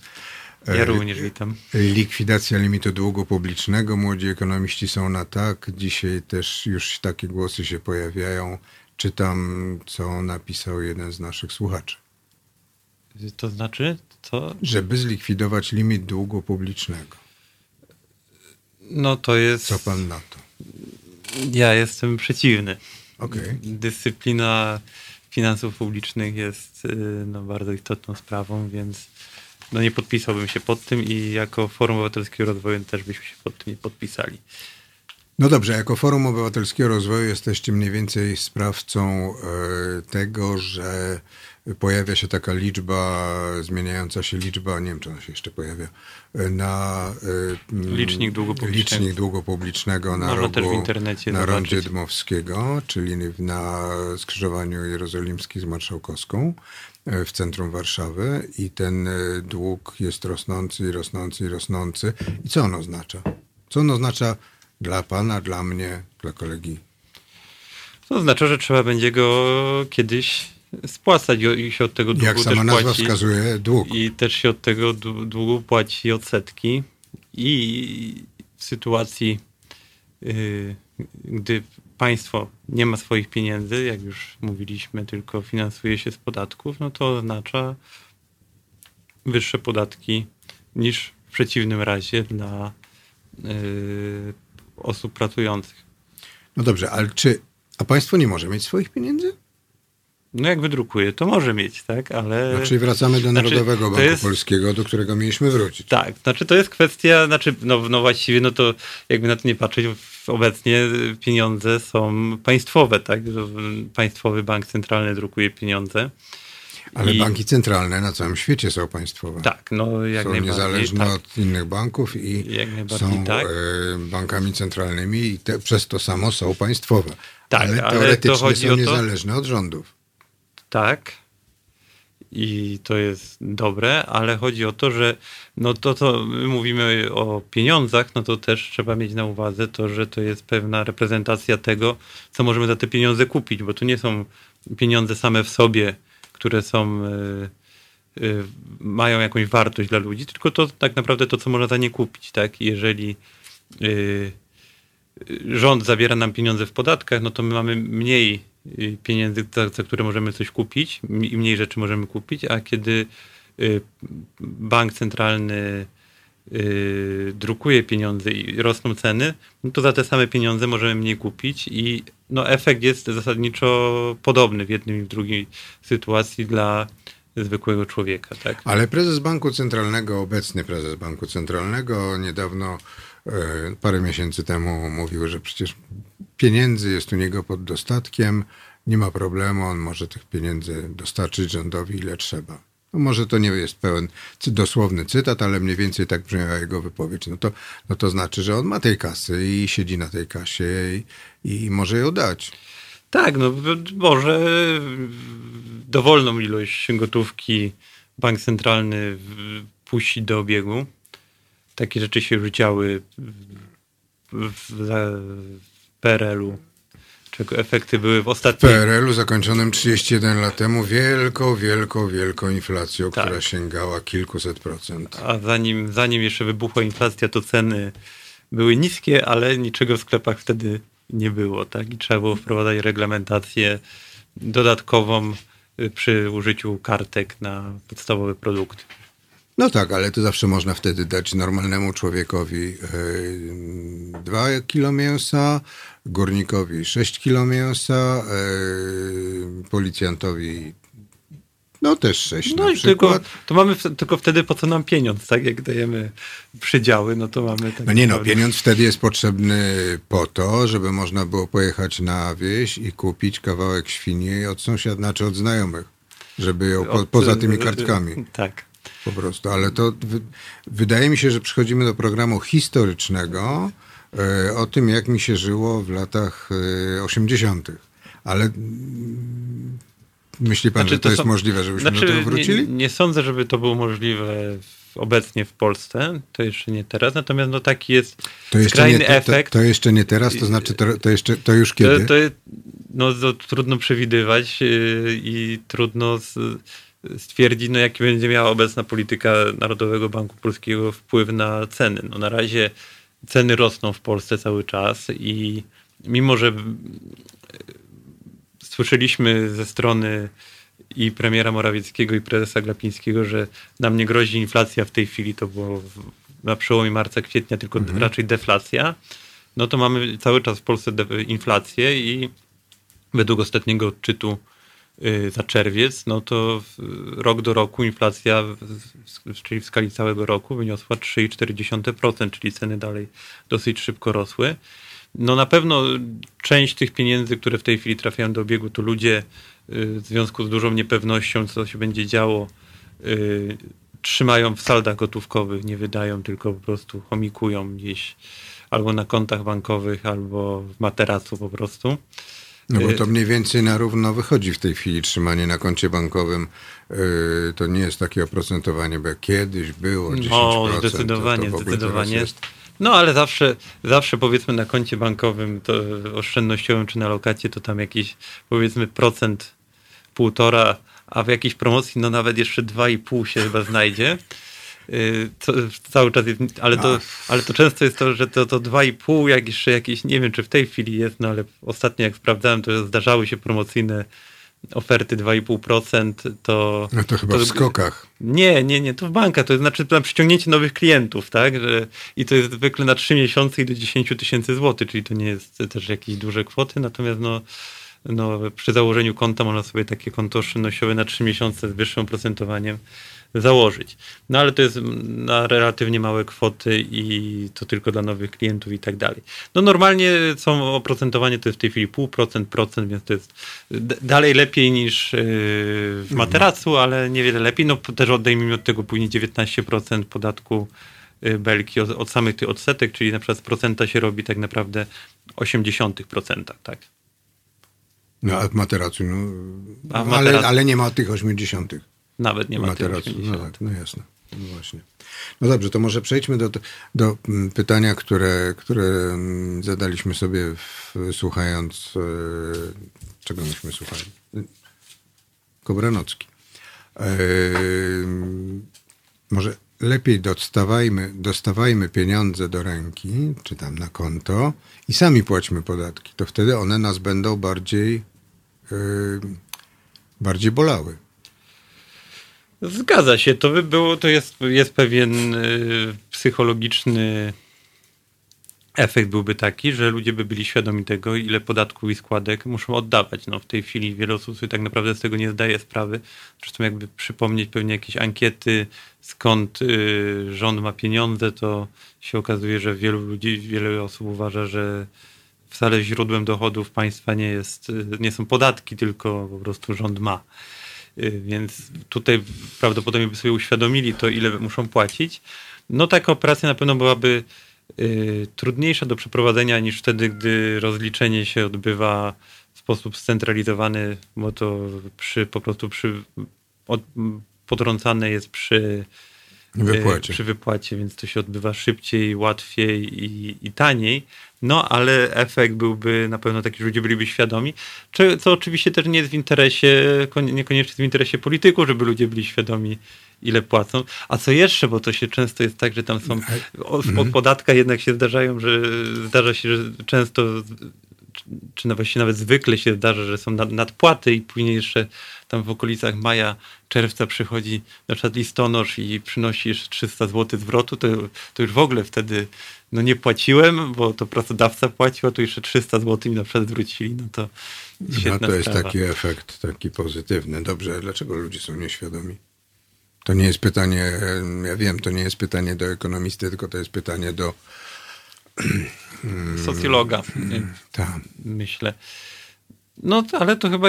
Ja również witam. Likwidacja limitu długu publicznego. Młodzi ekonomiści są na tak. Dzisiaj też już takie głosy się pojawiają. Czytam, co napisał jeden z naszych słuchaczy. To znaczy? Co? Żeby zlikwidować limit długu publicznego. No to jest... Co pan na to? Ja jestem przeciwny. Okay. Dyscyplina finansów publicznych jest no, bardzo istotną sprawą, więc... No nie podpisałbym się pod tym i jako Forum Obywatelskiego Rozwoju też byśmy się pod tym nie podpisali. No dobrze, jako Forum Obywatelskiego Rozwoju jesteście mniej więcej sprawcą tego, że pojawia się taka liczba, zmieniająca się liczba, nie wiem czy ona się jeszcze pojawia, na licznik długu publicznego, licznik długu publicznego na, rogu, też w internecie na rondzie Dmowskiego, czyli na skrzyżowaniu jerozolimskim z Marszałkowską w centrum Warszawy i ten dług jest rosnący i rosnący i rosnący. I co on oznacza? Co on oznacza dla pana, dla mnie, dla kolegi? To oznacza, że trzeba będzie go kiedyś spłacać i się od tego długu też płaci. Jak sama nazwa wskazuje, dług. I też się od tego długu płaci odsetki i w sytuacji, yy, gdy państwo nie ma swoich pieniędzy, jak już mówiliśmy, tylko finansuje się z podatków, no to oznacza wyższe podatki niż w przeciwnym razie dla yy, osób pracujących. No dobrze, ale czy... A państwo nie może mieć swoich pieniędzy? No jak wydrukuje, to może mieć, tak, ale... No, czyli wracamy do Narodowego znaczy, Banku jest... Polskiego, do którego mieliśmy wrócić. Tak, znaczy to jest kwestia, znaczy no, no właściwie, no to jakby na to nie patrzeć, obecnie pieniądze są państwowe, tak, Państwowy Bank Centralny drukuje pieniądze. Ale i... banki centralne na całym świecie są państwowe. Tak, no jak są najbardziej. Są niezależne tak. od innych banków i są tak. bankami centralnymi i te, przez to samo są państwowe. Tak, ale teoretycznie ale to chodzi są o to... niezależne od rządów. Tak, i to jest dobre, ale chodzi o to, że no to, co my mówimy o pieniądzach, no to też trzeba mieć na uwadze to, że to jest pewna reprezentacja tego, co możemy za te pieniądze kupić, bo to nie są pieniądze same w sobie, które są, y, y, mają jakąś wartość dla ludzi, tylko to tak naprawdę to, co można za nie kupić, tak? Jeżeli y, rząd zabiera nam pieniądze w podatkach, no to my mamy mniej pieniędzy, za, za które możemy coś kupić i mniej rzeczy możemy kupić, a kiedy bank centralny yy, drukuje pieniądze i rosną ceny, no to za te same pieniądze możemy mniej kupić i no, efekt jest zasadniczo podobny w jednym i w drugiej sytuacji dla zwykłego człowieka. Tak? Ale prezes Banku Centralnego, obecny prezes Banku Centralnego niedawno, yy, parę miesięcy temu mówił, że przecież pieniędzy jest u niego pod dostatkiem, nie ma problemu, on może tych pieniędzy dostarczyć rządowi ile trzeba. No może to nie jest pełen dosłowny cytat, ale mniej więcej tak brzmiała jego wypowiedź. No to, no to znaczy, że on ma tej kasy i siedzi na tej kasie i, i może ją dać. Tak, no może dowolną ilość gotówki bank centralny puści do obiegu. Takie rzeczy się już działy w P R L-u. Czego efekty były w ostatnim... W P R L-u zakończonym trzydzieści jeden lat temu wielką, wielką, wielką inflacją, tak, która sięgała kilkuset procent. A zanim, zanim jeszcze wybuchła inflacja, to ceny były niskie, ale niczego w sklepach wtedy nie było, tak? I trzeba było wprowadzać reglamentację dodatkową przy użyciu kartek na podstawowe produkty. No tak, ale to zawsze można wtedy dać normalnemu człowiekowi dwa kilo mięsa, górnikowi sześć kilo mięsa, policjantowi no też sześć no na przykład. Tylko, to mamy tylko wtedy po co nam pieniądz, tak? Jak dajemy przydziały, no to mamy... Tak no nie no, pieniądz wtedy jest potrzebny po to, żeby można było pojechać na wieś i kupić kawałek świni od sąsiada czy od znajomych, żeby ją po, od, poza tymi kartkami. Tak. Po prostu, ale to w, wydaje mi się, że przychodzimy do programu historycznego y, o tym, jak mi się żyło w latach y, osiemdziesiątych. Ale y, myśli pan, znaczy, że to, to są, jest możliwe, żebyśmy znaczy, do tego wrócili? Nie, nie sądzę, żeby to było możliwe w, obecnie w Polsce. To jeszcze nie teraz. Natomiast no, taki jest to skrajny nie, to, efekt. To, to jeszcze nie teraz, to znaczy to, to, jeszcze, to już kiedy? To, to, no, to trudno przewidywać y, i trudno... Z, stwierdzi, no jaki będzie miała obecna polityka Narodowego Banku Polskiego wpływ na ceny. No na razie ceny rosną w Polsce cały czas i mimo, że słyszeliśmy ze strony i premiera Morawieckiego i prezesa Glapińskiego, że nam nie grozi inflacja w tej chwili, to było na przełomie marca, kwietnia, tylko mhm. raczej deflacja, no to mamy cały czas w Polsce inflację i według ostatniego odczytu za czerwiec, no to rok do roku inflacja, czyli w skali całego roku, wyniosła trzy przecinek cztery procent, czyli ceny dalej dosyć szybko rosły. No na pewno część tych pieniędzy, które w tej chwili trafiają do obiegu, to ludzie w związku z dużą niepewnością, co się będzie działo, trzymają w saldach gotówkowych, nie wydają, tylko po prostu chomikują gdzieś albo na kontach bankowych, albo w materacu po prostu. No bo to mniej więcej na równo wychodzi w tej chwili trzymanie na koncie bankowym. Yy, to nie jest takie oprocentowanie, bo kiedyś było dziesięć procent. O, zdecydowanie, to, to zdecydowanie. No ale zawsze, zawsze powiedzmy na koncie bankowym, to oszczędnościowym czy na lokacie, to tam jakiś powiedzmy procent, półtora, a w jakiejś promocji no nawet jeszcze dwa i pół się chyba znajdzie. Co, cały czas jest, ale to, ale to często jest to, że to, to dwa i pół, jak jeszcze jakieś, nie wiem czy w tej chwili jest, no ale ostatnio jak sprawdzałem, to zdarzały się promocyjne oferty dwa i pół procent, to... No to chyba to, w skokach. Nie, nie, nie, to w bankach, to znaczy na przyciągnięcie nowych klientów, tak, że, i to jest zwykle na trzy miesiące i do dziesięć tysięcy złotych, czyli to nie jest też jakieś duże kwoty, natomiast no, no przy założeniu konta można sobie takie konto oszczędnościowe na trzy miesiące z wyższym oprocentowaniem założyć. No ale to jest na relatywnie małe kwoty i to tylko dla nowych klientów i tak dalej. No normalnie są oprocentowanie, to jest w tej chwili pół procent, procent, więc to jest d- dalej lepiej niż yy, w materacu, ale niewiele lepiej. No też odejmijmy od tego później dziewiętnaście procent podatku yy, belki od, od samych tych odsetek, czyli na przykład z procenta się robi tak naprawdę osiemdziesiąt procent, tak? No a w materacu, no, a w materacu. Ale, ale nie ma tych osiemdziesiąt. Nawet nie ma teraz. No tak, no jasne. No właśnie. No dobrze, to może przejdźmy do, do pytania, które, które zadaliśmy sobie w, słuchając... E, czego myśmy słuchali? Kobranocki. E, może lepiej dostawajmy, dostawajmy pieniądze do ręki, czy tam na konto i sami płaćmy podatki. To wtedy one nas będą bardziej, e, bardziej bolały. Zgadza się, to by było, to jest, jest pewien y, psychologiczny efekt byłby taki, że ludzie by byli świadomi tego, ile podatków i składek muszą oddawać. No, w tej chwili wiele osób sobie tak naprawdę z tego nie zdaje sprawy. Zresztą jakby przypomnieć pewnie jakieś ankiety, skąd y, rząd ma pieniądze, to się okazuje, że wielu ludzi, wiele osób uważa, że wcale źródłem dochodów państwa nie jest, nie są podatki, tylko po prostu rząd ma. Więc tutaj prawdopodobnie by sobie uświadomili to, ile muszą płacić. No taka operacja na pewno byłaby y, trudniejsza do przeprowadzenia niż wtedy, gdy rozliczenie się odbywa w sposób scentralizowany, bo to przy, po prostu przy, od, potrącane jest przy wypłacie. Y, przy wypłacie, więc to się odbywa szybciej, łatwiej i, i taniej. No ale efekt byłby na pewno taki, że ludzie byliby świadomi, co oczywiście też nie jest w interesie, niekoniecznie jest w interesie polityków, żeby ludzie byli świadomi, ile płacą. A co jeszcze, bo to się często jest tak, że tam są, od podatka jednak się zdarzają, że zdarza się, że często, czy właściwie nawet zwykle się zdarza, że są nadpłaty i później jeszcze tam w okolicach maja, czerwca przychodzi na przykład listonosz i przynosi jeszcze trzysta złotych zwrotu, to, to już w ogóle wtedy no nie płaciłem, bo to pracodawca płacił, a tu jeszcze trzysta złotych mi na przykład zwrócili, no to świetna no to jest sprawa. Taki efekt, taki pozytywny. Dobrze, dlaczego ludzie są nieświadomi? To nie jest pytanie, ja wiem, to nie jest pytanie do ekonomisty, tylko to jest pytanie do socjologa, Ta. myślę. No, ale to chyba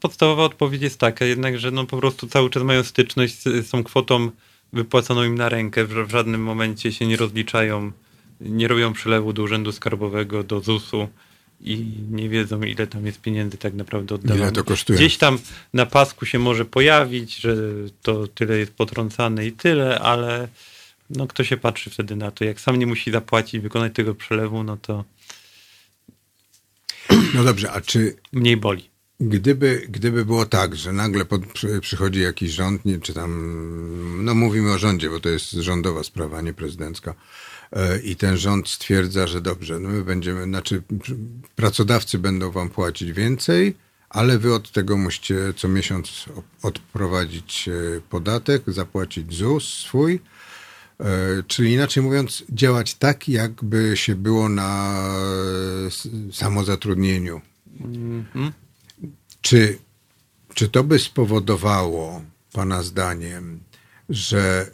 podstawowa odpowiedź jest taka, jednak, że no po prostu cały czas mają styczność z tą kwotą wypłaconą im na rękę, w żadnym momencie się nie rozliczają, nie robią przelewu do Urzędu Skarbowego, do zusu i nie wiedzą, ile tam jest pieniędzy tak naprawdę oddawane. Ile to kosztuje? Gdzieś tam na pasku się może pojawić, że to tyle jest potrącane i tyle, ale no kto się patrzy wtedy na to? Jak sam nie musi zapłacić, wykonać tego przelewu, no to no dobrze, a czy mniej boli? Gdyby, gdyby było tak, że nagle pod, przy, przychodzi jakiś rząd, nie, czy tam, no mówimy o rządzie, bo to jest rządowa sprawa, nie prezydencka, yy, i ten rząd stwierdza, że dobrze, no my będziemy, znaczy pracodawcy będą wam płacić więcej, ale wy od tego musicie co miesiąc odprowadzić podatek, zapłacić ZUS swój. Czyli inaczej mówiąc, działać tak, jakby się było na samozatrudnieniu. Mm-hmm. Czy, czy to by spowodowało, pana zdaniem, że,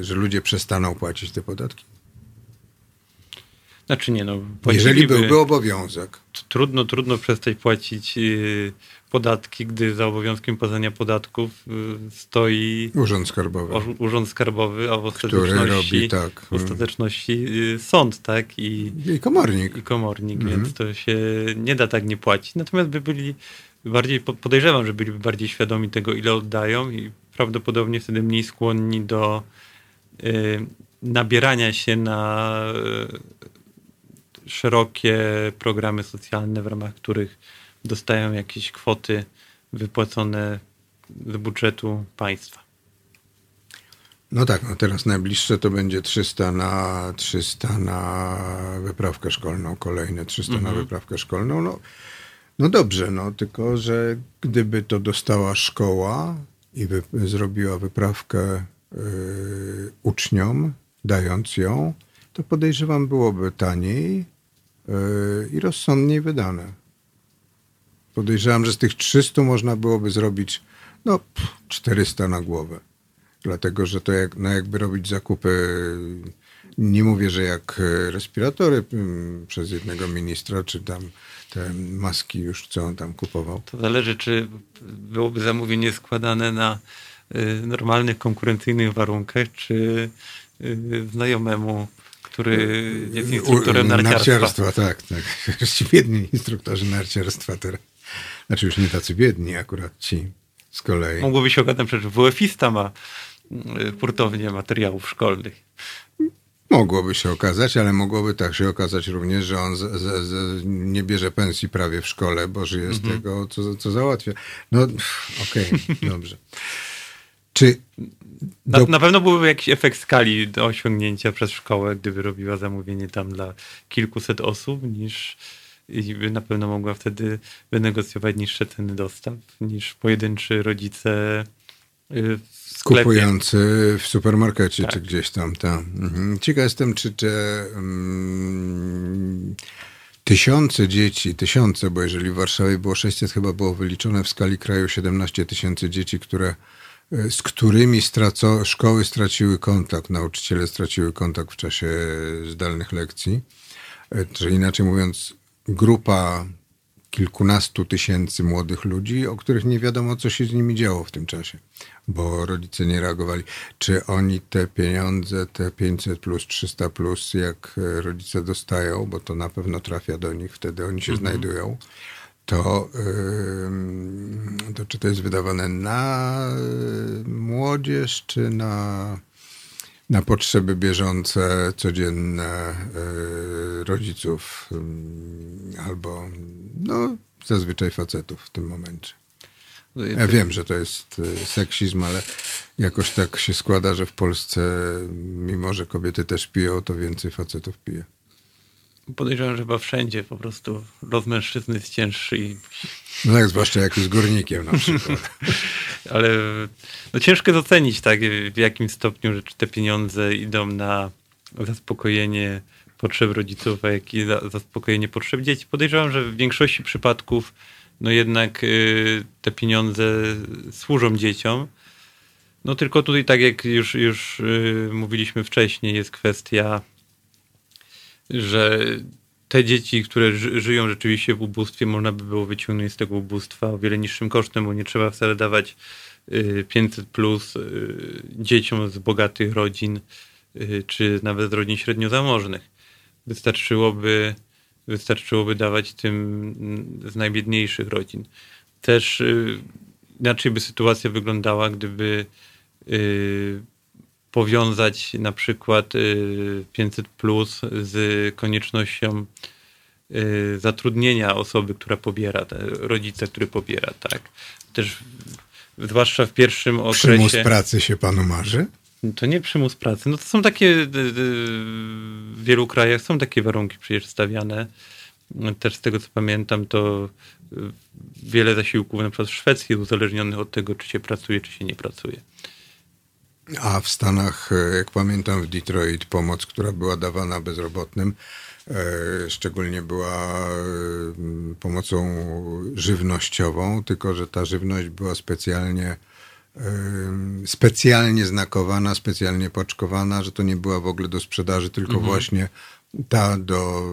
że ludzie przestaną płacić te podatki? Znaczy nie, no... Jeżeli byłby obowiązek. Trudno, trudno przestać płacić yy, podatki, gdy za obowiązkiem płacenia podatków yy, stoi... Urząd Skarbowy. O, Urząd Skarbowy, a w ostateczności, robi, tak. w ostateczności yy, sąd, tak? I, I komornik. I komornik, mhm. Więc to się nie da tak nie płacić. Natomiast by byli bardziej, podejrzewam, że byliby bardziej świadomi tego, ile oddają i prawdopodobnie wtedy mniej skłonni do yy, nabierania się na... Yy, szerokie programy socjalne, w ramach których dostają jakieś kwoty wypłacone z budżetu państwa. No tak, a teraz najbliższe to będzie trzysta na trzysta na wyprawkę szkolną, kolejne trzysta mhm. na wyprawkę szkolną. No, no dobrze, no tylko, że gdyby to dostała szkoła i wy- zrobiła wyprawkę yy, uczniom, dając ją, to podejrzewam byłoby taniej i rozsądniej wydane. Podejrzewam, że z tych trzystu można byłoby zrobić no czterysta na głowę. Dlatego, że to jak, no jakby robić zakupy, nie mówię, że jak respiratory przez jednego ministra, czy tam te maski już, co on tam kupował. To zależy, czy byłoby zamówienie składane na normalnych, konkurencyjnych warunkach, czy znajomemu, który jest instruktorem narciarstwa. Narciarstwa, tak, tak. Biedni instruktorzy narciarstwa teraz. Znaczy już nie tacy biedni akurat ci z kolei. Mogłoby się okazać, że wuefista ma hurtownię materiałów szkolnych. Mogłoby się okazać, ale mogłoby tak się okazać również, że on z, z, z, nie bierze pensji prawie w szkole, bo żyje z mhm. tego, co, co załatwia. No okej, okay, dobrze. Czy na, do... na pewno byłby jakiś efekt skali do osiągnięcia przez szkołę, gdyby robiła zamówienie tam dla kilkuset osób, niż i by na pewno mogła wtedy wynegocjować niższe ceny dostaw, niż pojedynczy rodzice sklepie. Kupujący w supermarkecie, tak. Czy gdzieś tam. tam. Mhm. Ciekaw jestem, czy te um, tysiące dzieci, tysiące, bo jeżeli w Warszawie było sześćset, chyba było wyliczone w skali kraju siedemnaście tysięcy dzieci, które, z którymi straco, szkoły straciły kontakt, nauczyciele straciły kontakt w czasie zdalnych lekcji. Czyli inaczej mówiąc, grupa kilkunastu tysięcy młodych ludzi, o których nie wiadomo, co się z nimi działo w tym czasie, bo rodzice nie reagowali. Czy oni te pieniądze, te pięćset plus, trzysta plus, jak rodzice dostają, bo to na pewno trafia do nich, wtedy oni się mhm. znajdują, to, yy, to czy to jest wydawane na młodzież, czy na... na potrzeby bieżące, codzienne y, rodziców y, albo no, zazwyczaj facetów w tym momencie. Ja wiem, że to jest seksizm, ale jakoś tak się składa, że w Polsce, mimo że kobiety też piją, to więcej facetów pije. Podejrzewam, że chyba wszędzie po prostu los mężczyzny jest cięższy. I... No tak, zwłaszcza jak z górnikiem na przykład. Ale no, ciężko jest ocenić, tak, w jakim stopniu, że te pieniądze idą na zaspokojenie potrzeb rodziców, a jak i na zaspokojenie potrzeb dzieci. Podejrzewam, że w większości przypadków no jednak y, te pieniądze służą dzieciom. No tylko tutaj, tak jak już, już y, mówiliśmy wcześniej, jest kwestia, że te dzieci, które żyją rzeczywiście w ubóstwie, można by było wyciągnąć z tego ubóstwa o wiele niższym kosztem, bo nie trzeba wcale dawać pięćset plus dzieciom z bogatych rodzin, czy nawet z rodzin średniozamożnych. Wystarczyłoby, wystarczyłoby dawać tym z najbiedniejszych rodzin. Też inaczej by sytuacja wyglądała, gdyby powiązać na przykład pięćset plus z koniecznością zatrudnienia osoby, która pobiera, rodzica, który pobiera, tak. Też zwłaszcza w pierwszym okresie... Przymus pracy się panu marzy? To nie przymus pracy. No to są takie, w wielu krajach są takie warunki przecież stawiane. Też z tego, co pamiętam, to wiele zasiłków, na przykład w Szwecji, uzależnionych od tego, czy się pracuje, czy się nie pracuje. A w Stanach, jak pamiętam, w Detroit pomoc, która była dawana bezrobotnym, szczególnie była pomocą żywnościową, tylko że ta żywność była specjalnie, specjalnie znakowana, specjalnie paczkowana, że to nie była w ogóle do sprzedaży, tylko mhm. właśnie ta do,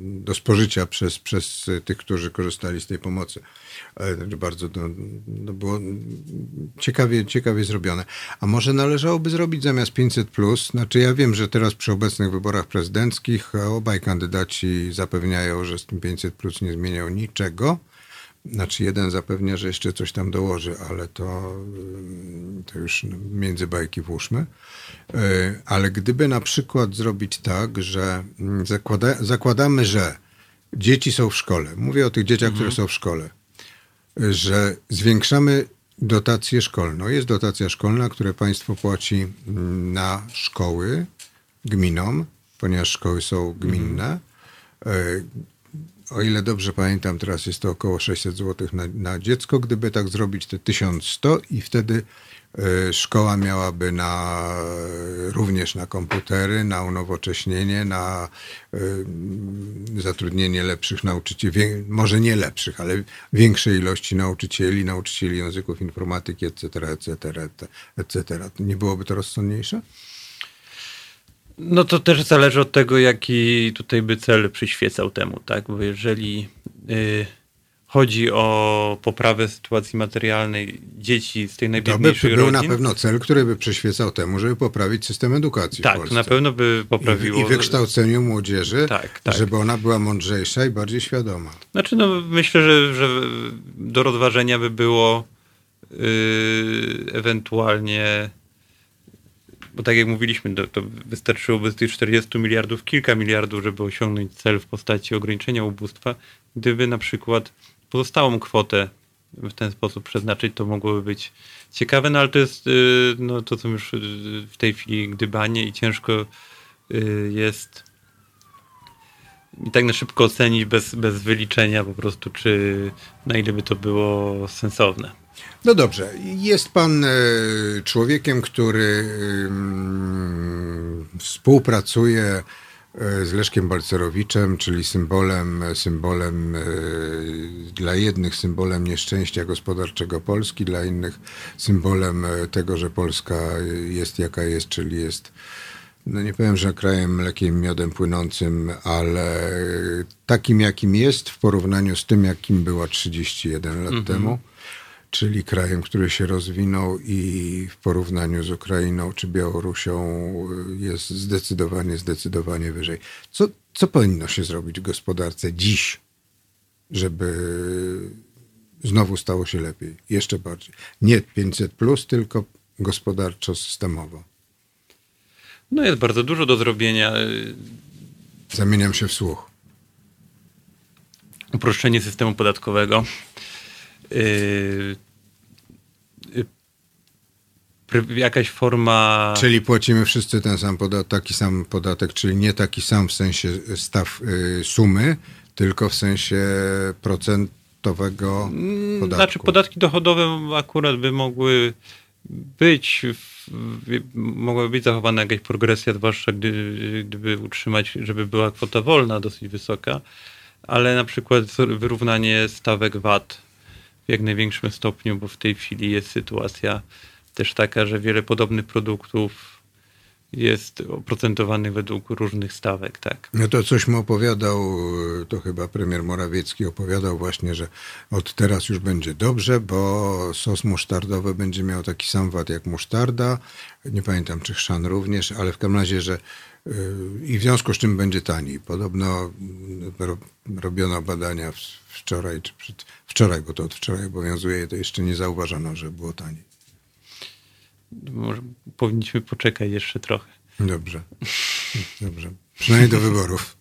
do spożycia przez, przez tych, którzy korzystali z tej pomocy. Bardzo to, to było ciekawie, ciekawie zrobione. A może należałoby zrobić zamiast pięćset plus, znaczy ja wiem, że teraz przy obecnych wyborach prezydenckich obaj kandydaci zapewniają, że z tym pięćset plus nie zmienią niczego. Znaczy jeden zapewnia, że jeszcze coś tam dołoży, ale to, to już między bajki włóżmy. Ale gdyby na przykład zrobić tak, że zakłada, zakładamy, że dzieci są w szkole. Mówię o tych dzieciach, mhm. które są w szkole. Że zwiększamy dotację szkolną. Jest dotacja szkolna, którą państwo płaci na szkoły gminom, ponieważ szkoły są gminne. Mhm. O ile dobrze pamiętam, teraz jest to około sześćset złotych na, na dziecko. Gdyby tak zrobić, te tysiąc sto i wtedy y, szkoła miałaby na, również na komputery, na unowocześnienie, na y, zatrudnienie lepszych nauczycieli, wie, może nie lepszych, ale większej ilości nauczycieli, nauczycieli języków informatyki, et cetera, et cetera, et cetera. Nie byłoby to rozsądniejsze? No to też zależy od tego, jaki tutaj by cel przyświecał temu, tak? Bo jeżeli y, chodzi o poprawę sytuacji materialnej dzieci z tej najbiedniejszych rodzin... To by był na pewno cel, który by przyświecał temu, żeby poprawić system edukacji tak, w Polsce. Tak, na pewno by poprawiło... I, i wykształceniu młodzieży, tak, tak. żeby ona była mądrzejsza i bardziej świadoma. Znaczy, no myślę, że, że do rozważenia by było y, ewentualnie... Bo tak jak mówiliśmy, to, to wystarczyłoby z tych czterdziestu miliardów kilka miliardów, żeby osiągnąć cel w postaci ograniczenia ubóstwa. Gdyby na przykład pozostałą kwotę w ten sposób przeznaczyć, to mogłoby być ciekawe, no ale to jest, no to są już w tej chwili gdybanie i ciężko jest i tak na szybko ocenić bez, bez wyliczenia po prostu, czy na ile by to było sensowne. No dobrze, jest pan człowiekiem, który współpracuje z Leszkiem Balcerowiczem, czyli symbolem, symbolem dla jednych symbolem nieszczęścia gospodarczego Polski, dla innych symbolem tego, że Polska jest jaka jest, czyli jest, no nie powiem, że krajem mlekiem miodem płynącym, ale takim jakim jest w porównaniu z tym, jakim była trzydzieści jeden lat mhm. temu. Czyli krajem, który się rozwinął i w porównaniu z Ukrainą czy Białorusią jest zdecydowanie, zdecydowanie wyżej. Co, co powinno się zrobić w gospodarce dziś, żeby znowu stało się lepiej, jeszcze bardziej? Nie pięćset plus, tylko gospodarczo-systemowo. No jest bardzo dużo do zrobienia. Zamieniam się w słuch. Uproszczenie systemu podatkowego. Yy, yy, pr- jakaś forma... Czyli płacimy wszyscy ten sam podatek, taki sam podatek, czyli nie taki sam w sensie staw yy, sumy, tylko w sensie procentowego podatku. Znaczy podatki dochodowe akurat by mogły być, w, mogłaby być zachowana jakaś progresja, zwłaszcza gdy, gdyby utrzymać, żeby była kwota wolna dosyć wysoka, ale na przykład wyrównanie stawek V A T w jak największym stopniu, bo w tej chwili jest sytuacja też taka, że wiele podobnych produktów jest oprocentowanych według różnych stawek, tak. No to coś mu opowiadał, to chyba premier Morawiecki opowiadał właśnie, że od teraz już będzie dobrze, bo sos musztardowy będzie miał taki sam V A T jak musztarda, nie pamiętam czy chrzan również, ale w każdym razie, że i w związku z czym będzie taniej. Podobno robiono badania wczoraj, czy przed, wczoraj, bo to od wczoraj obowiązuje, to jeszcze nie zauważono, że było taniej. Może powinniśmy poczekać jeszcze trochę. Dobrze. Dobrze. Przynajmniej do wyborów.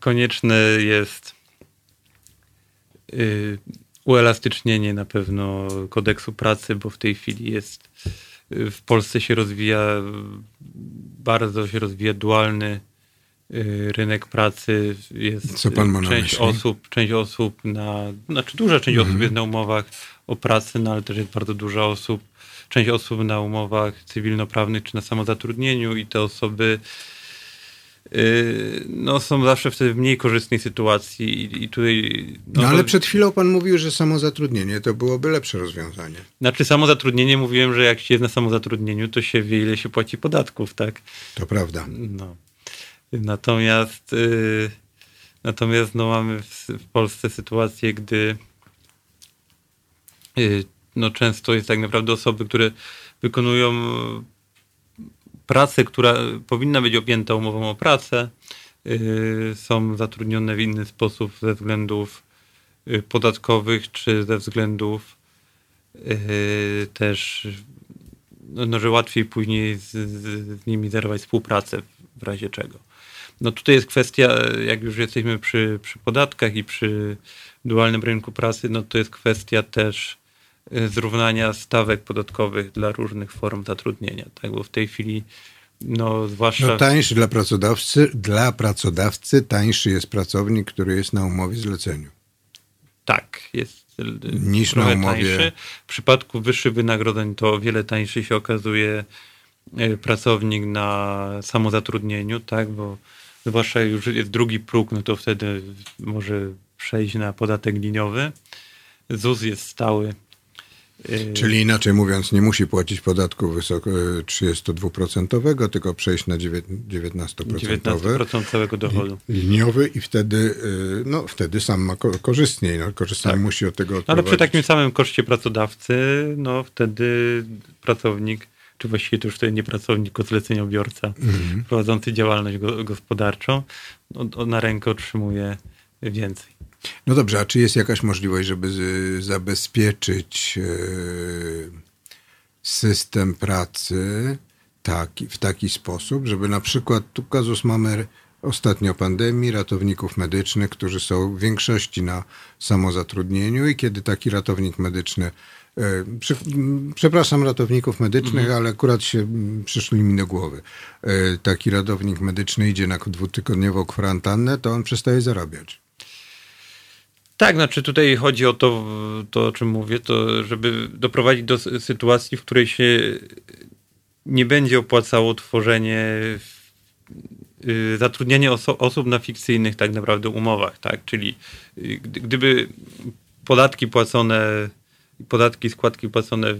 Konieczne jest uelastycznienie na pewno kodeksu pracy, bo w tej chwili jest w Polsce się rozwija, bardzo się rozwija dualny rynek pracy. Jest Co pan ma na część myśli? osób, część osób na, znaczy duża część mm. osób jest na umowach o pracy, no ale też jest bardzo duża osób, część osób na umowach cywilnoprawnych czy na samozatrudnieniu i te osoby no są zawsze wtedy w mniej korzystnej sytuacji i, i tutaj... No, no ale to... przed chwilą pan mówił, że samozatrudnienie to byłoby lepsze rozwiązanie. Znaczy samozatrudnienie, mówiłem, że jak się jest na samozatrudnieniu, to się wie, ile się płaci podatków, tak? To prawda. No. Natomiast yy, natomiast no, mamy w, w Polsce sytuację, gdy yy, no, często jest tak naprawdę osoby, które wykonują pracę, która powinna być objęta umową o pracę, yy, są zatrudnione w inny sposób ze względów podatkowych, czy ze względów yy, też, no, że łatwiej później z, z nimi zerwać współpracę w razie czego. No tutaj jest kwestia, jak już jesteśmy przy, przy podatkach i przy dualnym rynku pracy, no to jest kwestia też zrównania stawek podatkowych dla różnych form zatrudnienia, tak? Bo w tej chwili, no zwłaszcza... No tańszy dla pracodawcy, dla pracodawcy tańszy jest pracownik, który jest na umowie zleceniu. Tak, jest niż na umowie tańszy. W przypadku wyższych wynagrodzeń to o wiele tańszy się okazuje pracownik na samozatrudnieniu, tak? Bo zwłaszcza już jest drugi próg, no to wtedy może przejść na podatek liniowy. ZUS jest stały. Czyli inaczej mówiąc, nie musi płacić podatku wysoko, trzydzieści dwa procent, tylko przejść na dziewiętnaście procent całego dochodu. Liniowy i wtedy, no, wtedy sam ma korzystniej. No, korzystnie musi od tego odprowadzić. Ale przy takim samym koszcie pracodawcy, no wtedy pracownik, czy właściwie to już wtedy nie pracownik, tylko zleceniobiorca mhm. prowadzący działalność go, gospodarczą, on, on na rękę otrzymuje więcej. No dobrze, a czy jest jakaś możliwość, żeby z, zabezpieczyć yy, system pracy taki, w taki sposób, żeby na przykład, tu kazus mamy ostatnio pandemii, ratowników medycznych, którzy są w większości na samozatrudnieniu i kiedy taki ratownik medyczny, yy, przy, przepraszam ratowników medycznych, mhm. ale akurat się przyszli mi do głowy, yy, taki ratownik medyczny idzie na dwutygodniową kwarantannę, to on przestaje zarabiać. Tak, znaczy tutaj chodzi o to, to, o czym mówię, to żeby doprowadzić do sytuacji, w której się nie będzie opłacało tworzenie, zatrudnianie oso- osób na fikcyjnych tak naprawdę umowach, tak? Czyli gdyby podatki płacone, podatki, składki płacone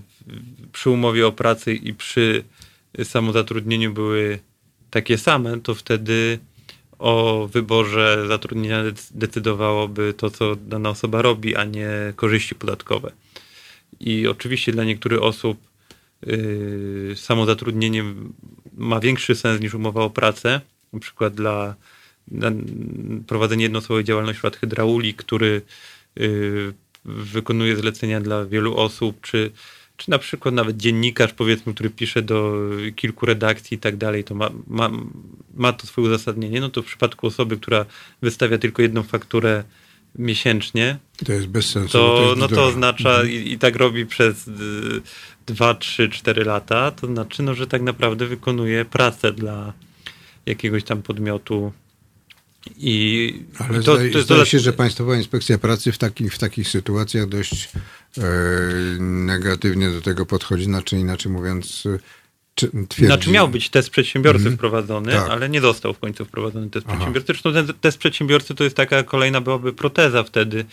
przy umowie o pracy i przy samozatrudnieniu były takie same, to wtedy o wyborze zatrudnienia decydowałoby to, co dana osoba robi, a nie korzyści podatkowe. I oczywiście dla niektórych osób yy, samozatrudnienie ma większy sens niż umowa o pracę. Na przykład dla, dla prowadzenia jednoosobowej działalności, przykład hydraulik, który yy, wykonuje zlecenia dla wielu osób, czy, czy na przykład nawet dziennikarz, powiedzmy, który pisze do kilku redakcji i tak dalej, to ma, ma, ma to swoje uzasadnienie. No to w przypadku osoby, która wystawia tylko jedną fakturę miesięcznie, to jest bez sensu, to, to, jest no to oznacza mhm. i, i tak robi przez dwa, trzy, cztery lata, to znaczy, no, że tak naprawdę wykonuje pracę dla jakiegoś tam podmiotu. I Ale to, zdaje, to jest zdaje to... się, że Państwowa Inspekcja Pracy w takich, w takich sytuacjach dość e, negatywnie do tego podchodzi, znaczy inaczej mówiąc czy, twierdzi... Znaczy miał być test przedsiębiorcy mm-hmm. wprowadzony, tak. ale nie został w końcu wprowadzony test Aha. przedsiębiorcy. Zresztą ten test przedsiębiorcy to jest taka kolejna byłaby proteza wtedy,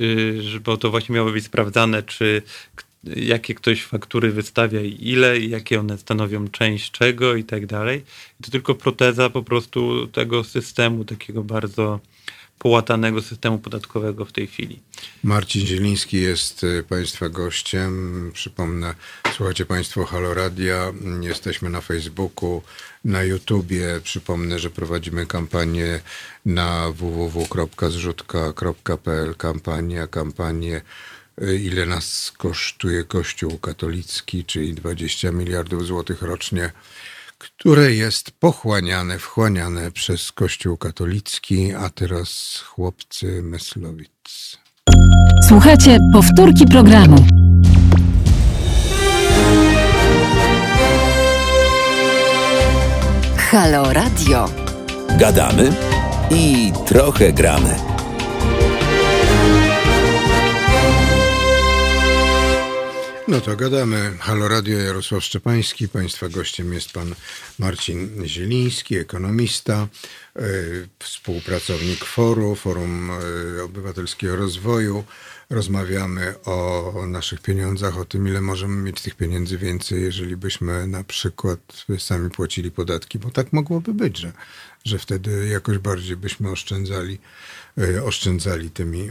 yy, bo to właśnie miało być sprawdzane, czy jakie ktoś faktury wystawia i ile, i jakie one stanowią część czego i tak dalej. To tylko proteza po prostu tego systemu, takiego bardzo połatanego systemu podatkowego w tej chwili. Marcin Zieliński jest Państwa gościem. Przypomnę, słuchacie Państwo Halo.Radia. Jesteśmy na Facebooku, na YouTubie. Przypomnę, że prowadzimy kampanię na w w w kropka zrzutka kropka p l. Kampania, kampanię Ile nas kosztuje Kościół katolicki, czyli dwadzieścia miliardów złotych rocznie, które jest pochłaniane, wchłaniane przez Kościół katolicki. A teraz chłopcy Myslowic. Słuchajcie, powtórki programu. Halo Radio. Gadamy i trochę gramy. No to gadamy. Halo Radio, Jarosław Szczepański. Państwa gościem jest pan Marcin Zieliński, ekonomista, yy, współpracownik Foru, Forum Obywatelskiego Rozwoju. Rozmawiamy o naszych pieniądzach, o tym, ile możemy mieć tych pieniędzy więcej, jeżeli byśmy na przykład sami płacili podatki, bo tak mogłoby być, że, że wtedy jakoś bardziej byśmy oszczędzali, oszczędzali tymi,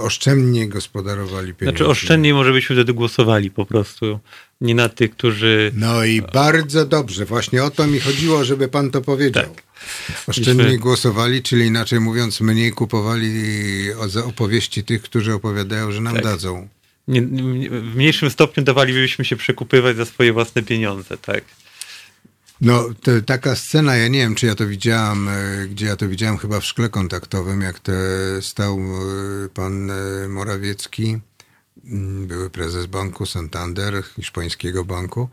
oszczędnie gospodarowali pieniędzmi. Znaczy oszczędniej może byśmy wtedy głosowali po prostu, nie na tych, którzy... No i bardzo dobrze, właśnie o to mi chodziło, żeby pan to powiedział. Tak. Oszczędniej głosowali, czyli inaczej mówiąc mniej kupowali opowieści tych, którzy opowiadają, że nam tak. dadzą. Nie, nie, w mniejszym stopniu dawalibyśmy się przekupywać za swoje własne pieniądze, tak? No, to, taka scena, ja nie wiem, czy ja to widziałem, gdzie ja to widziałem chyba w Szkle Kontaktowym, jak te stał pan Morawiecki, były prezes banku Santander, hiszpańskiego banku,